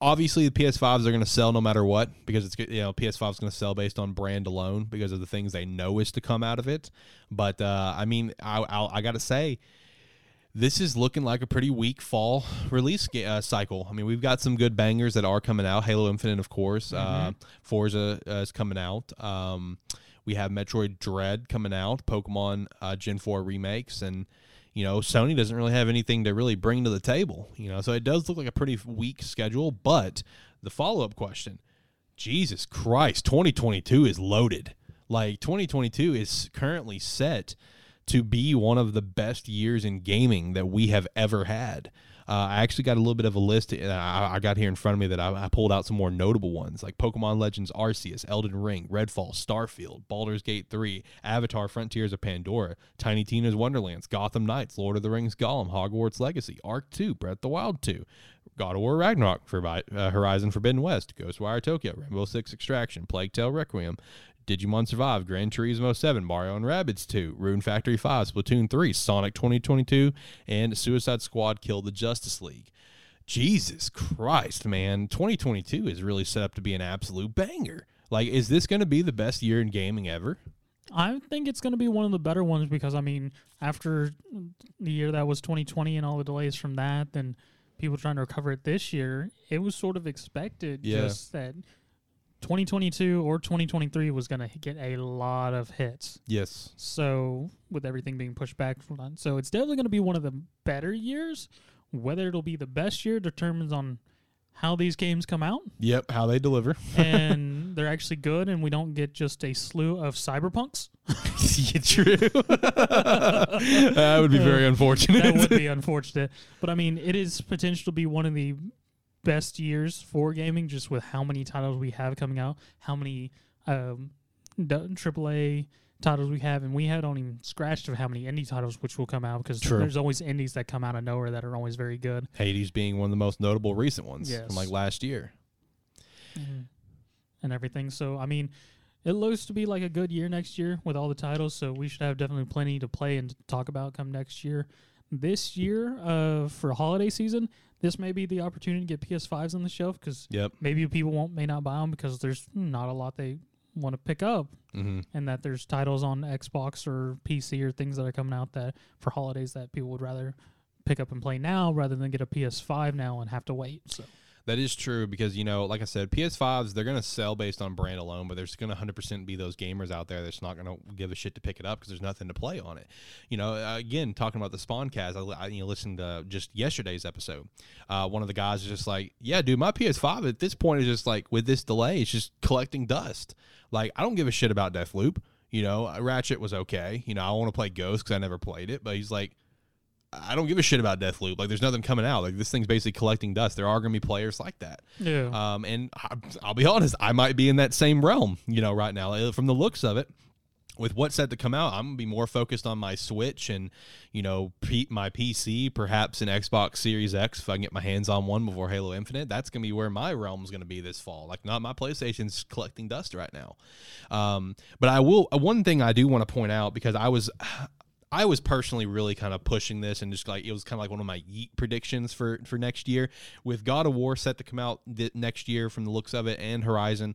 obviously the P S fives are going to sell no matter what, because it's you know P S five is going to sell based on brand alone because of the things they know is to come out of it. But, uh, I mean, I, I, I got to say, this is looking like a pretty weak fall release uh, cycle. I mean, we've got some good bangers that are coming out. Halo Infinite, of course. Mm-hmm. Uh, Forza uh, is coming out. Um, we have Metroid Dread coming out. Pokemon uh, Gen four remakes. And, you know, Sony doesn't really have anything to really bring to the table. You know, so it does look like a pretty weak schedule. But the follow-up question, Jesus Christ, twenty twenty-two is loaded. Like, twenty twenty-two is currently set to be one of the best years in gaming that we have ever had. Uh, I actually got a little bit of a list uh, I, I got here in front of me that I, I pulled out some more notable ones, like Pokemon Legends Arceus, Elden Ring, Redfall, Starfield, Baldur's Gate three, Avatar Frontiers of Pandora, Tiny Tina's Wonderlands, Gotham Knights, Lord of the Rings Gollum, Hogwarts Legacy, Ark two, Breath of the Wild two, God of War Ragnarok, for, uh, Horizon Forbidden West, Ghostwire Tokyo, Rainbow Six Extraction, Plague Tale Requiem, Digimon Survive, Gran Turismo seven, Mario and Rabbids two, Rune Factory five, Splatoon three, Sonic twenty twenty-two, and Suicide Squad Kill the Justice League. Jesus Christ, man. twenty twenty-two is really set up to be an absolute banger. Like, is this going to be the best year in gaming ever? I think it's going to be one of the better ones because, I mean, after the year that was twenty twenty and all the delays from that, then people trying to recover it this year, it was sort of expected yeah. just that twenty twenty-two or twenty twenty-three was going to get a lot of hits. Yes. So, with everything being pushed back from that. So, it's definitely going to be one of the better years. Whether it'll be the best year determines on how these games come out. Yep, how they deliver. And they're actually good, and we don't get just a slew of cyberpunks. True. That would be very unfortunate. That would be unfortunate. But, I mean, it is potential to be one of the best years for gaming, just with how many titles we have coming out, how many um, triple A titles we have, and we haven't even scratched of how many indie titles which will come out because True. There's always indies that come out of nowhere that are always very good. Hades being one of the most notable recent ones, yes. from like last year, mm-hmm. and everything. So I mean, it looks to be like a good year next year with all the titles. So we should have definitely plenty to play and to talk about come next year. This year, uh, for holiday season, this may be the opportunity to get P S fives on the shelf because yep. maybe people won't may not buy them because there's not a lot they want to pick up, mm-hmm. and that there's titles on Xbox or P C or things that are coming out that for holidays that people would rather pick up and play now rather than get a P S five now and have to wait. So that is true because, you know, like I said, P S fives, they're going to sell based on brand alone, but there's going to one hundred percent be those gamers out there that's not going to give a shit to pick it up because there's nothing to play on it. You know, again, talking about the Spawncast, I, I you know, listened to just yesterday's episode. Uh, one of the guys is just like, yeah, dude, my P S five at this point is just like, with this delay, it's just collecting dust. Like, I don't give a shit about Deathloop. You know, Ratchet was okay. You know, I want to play Ghost because I never played it, but he's like, I don't give a shit about Deathloop. Like, there's nothing coming out. Like, this thing's basically collecting dust. There are going to be players like that. Yeah. Um, and I, I'll be honest, I might be in that same realm, you know, right now. From the looks of it, with what's set to come out, I'm going to be more focused on my Switch and, you know, P- my P C, perhaps an Xbox Series X if I can get my hands on one before Halo Infinite. That's going to be where my realm's going to be this fall. Like, not my PlayStation's collecting dust right now. Um, but I will, one thing I do want to point out, because I was... I was personally really kind of pushing this and just like it was kind of like one of my yeet predictions for, for next year. With God of War set to come out th- next year from the looks of it and Horizon,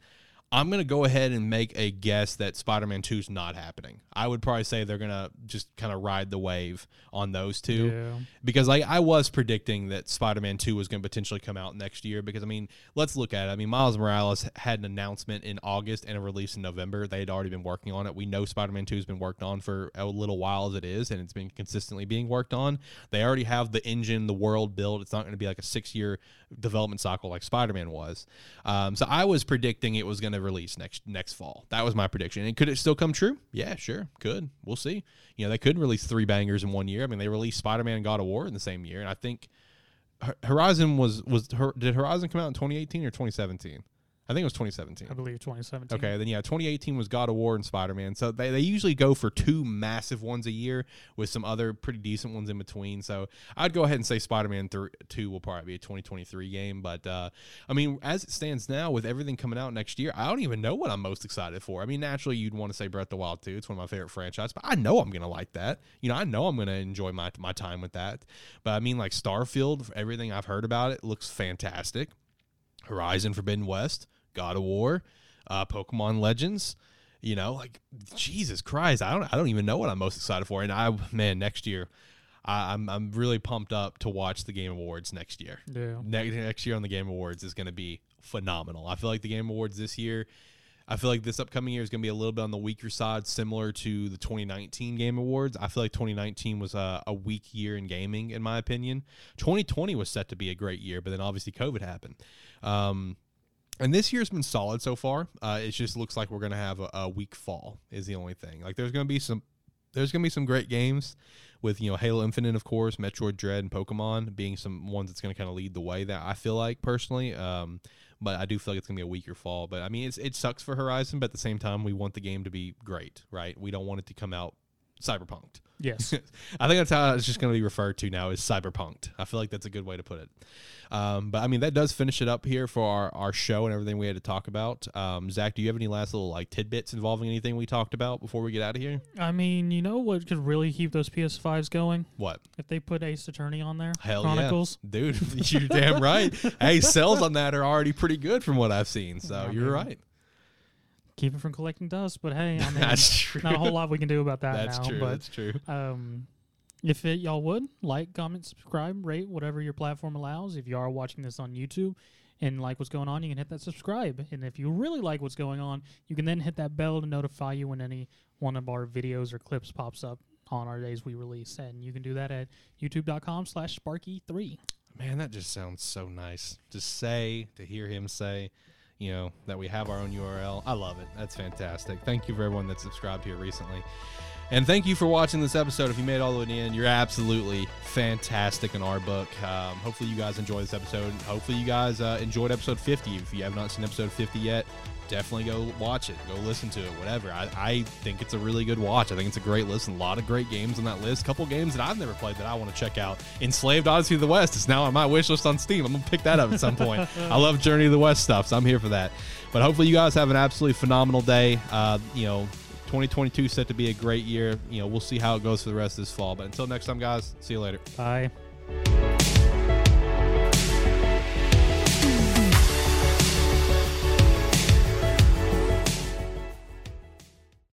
I'm going to go ahead and make a guess that Spider-Man two is not happening. I would probably say they're going to just kind of ride the wave on those two. Yeah. Because like I was predicting that Spider-Man two was going to potentially come out next year because, I mean, let's look at it. I mean, Miles Morales had an announcement in August and a release in November. They had already been working on it. We know Spider-Man two has been worked on for a little while as it is, and it's been consistently being worked on. They already have the engine, the world built. It's not going to be like a six-year development cycle like Spider-Man was. Um, so I was predicting it was going to release next next fall. That was my prediction. And could it still come true? Yeah, sure. Could. We'll see. You know, they could release three bangers in one year. I mean, they released Spider-Man and God of War in the same year. And I think Horizon was, was did Horizon come out in twenty eighteen or twenty seventeen? I think it was twenty seventeen. I believe twenty seventeen. Okay, then yeah, twenty eighteen was God of War and Spider-Man. So they, they usually go for two massive ones a year with some other pretty decent ones in between. So I'd go ahead and say Spider-Man three, two will probably be a twenty twenty-three game. But, uh, I mean, as it stands now with everything coming out next year, I don't even know what I'm most excited for. I mean, naturally, you'd want to say Breath of the Wild too. It's one of my favorite franchises. But I know I'm going to like that. You know, I know I'm going to enjoy my, my time with that. But, I mean, like Starfield, everything I've heard about it looks fantastic. Horizon Forbidden West, God of War, uh, Pokemon Legends, you know, like Jesus Christ, I don't, I don't even know what I'm most excited for. And I, man, next year, I, I'm, I'm really pumped up to watch the Game Awards next year. Yeah. Ne- next year on the Game Awards is going to be phenomenal. I feel like the Game Awards this year, I feel like this upcoming year is going to be a little bit on the weaker side, similar to the twenty nineteen Game Awards. I feel like twenty nineteen was a, a weak year in gaming, in my opinion. twenty twenty was set to be a great year, but then obviously COVID happened. Um, and this year's been solid so far. Uh, it just looks like we're going to have a, a weak fall is the only thing. Like there's going to be some, there's going to be some great games with, you know, Halo Infinite, of course, Metroid Dread and Pokemon being some ones that's going to kind of lead the way that I feel like personally. Um, But I do feel like it's going to be a weaker fall. But, I mean, it's, it sucks for Horizon, but at the same time, we want the game to be great, right? We don't want it to come out cyberpunked. Yes. I think that's how it's just going to be referred to now, is cyberpunked. I feel like that's a good way to put it. Um, but, I mean, that does finish it up here for our, our show and everything we had to talk about. Um, Zach, do you have any last little, like, tidbits involving anything we talked about before we get out of here? I mean, you know what could really keep those P S fives going? What? If they put Ace Attorney on there. Hell Chronicles. Yeah. Dude, you're damn right. Hey, sales on that are already pretty good from what I've seen, so I you're mean. right. Keep it from collecting dust, but hey, I mean, that's true. Not a whole lot we can do about that that's now. True, but, that's true. Um, if it, y'all would, like, comment, subscribe, rate, whatever your platform allows. If you are watching this on YouTube and like what's going on, you can hit that subscribe. And if you really like what's going on, you can then hit that bell to notify you when any one of our videos or clips pops up on our days we release. And you can do that at youtube.com slash Sparky3. Man, that just sounds so nice. To say, to hear him say. You know, that we have our own U R L. I love it. That's fantastic. Thank you for everyone that subscribed here recently. And thank you for watching this episode. If you made it all the way to the end, you're absolutely fantastic in our book. Um, hopefully you guys enjoy this episode. Hopefully you guys uh, enjoyed episode fifty. If you have not seen episode fifty yet, definitely go watch it. Go listen to it, whatever. I, I think it's a really good watch. I think it's a great listen. A lot of great games on that list. A couple games that I've never played that I want to check out. Enslaved Odyssey of the West is now on my wish list on Steam. I'm going to pick that up at some point. I love Journey to the West stuff, so I'm here for that. But hopefully you guys have an absolutely phenomenal day. Uh, you know, twenty twenty-two set to be a great year. You know, we'll see how it goes for the rest of this fall. But until next time, guys, see you later. Bye.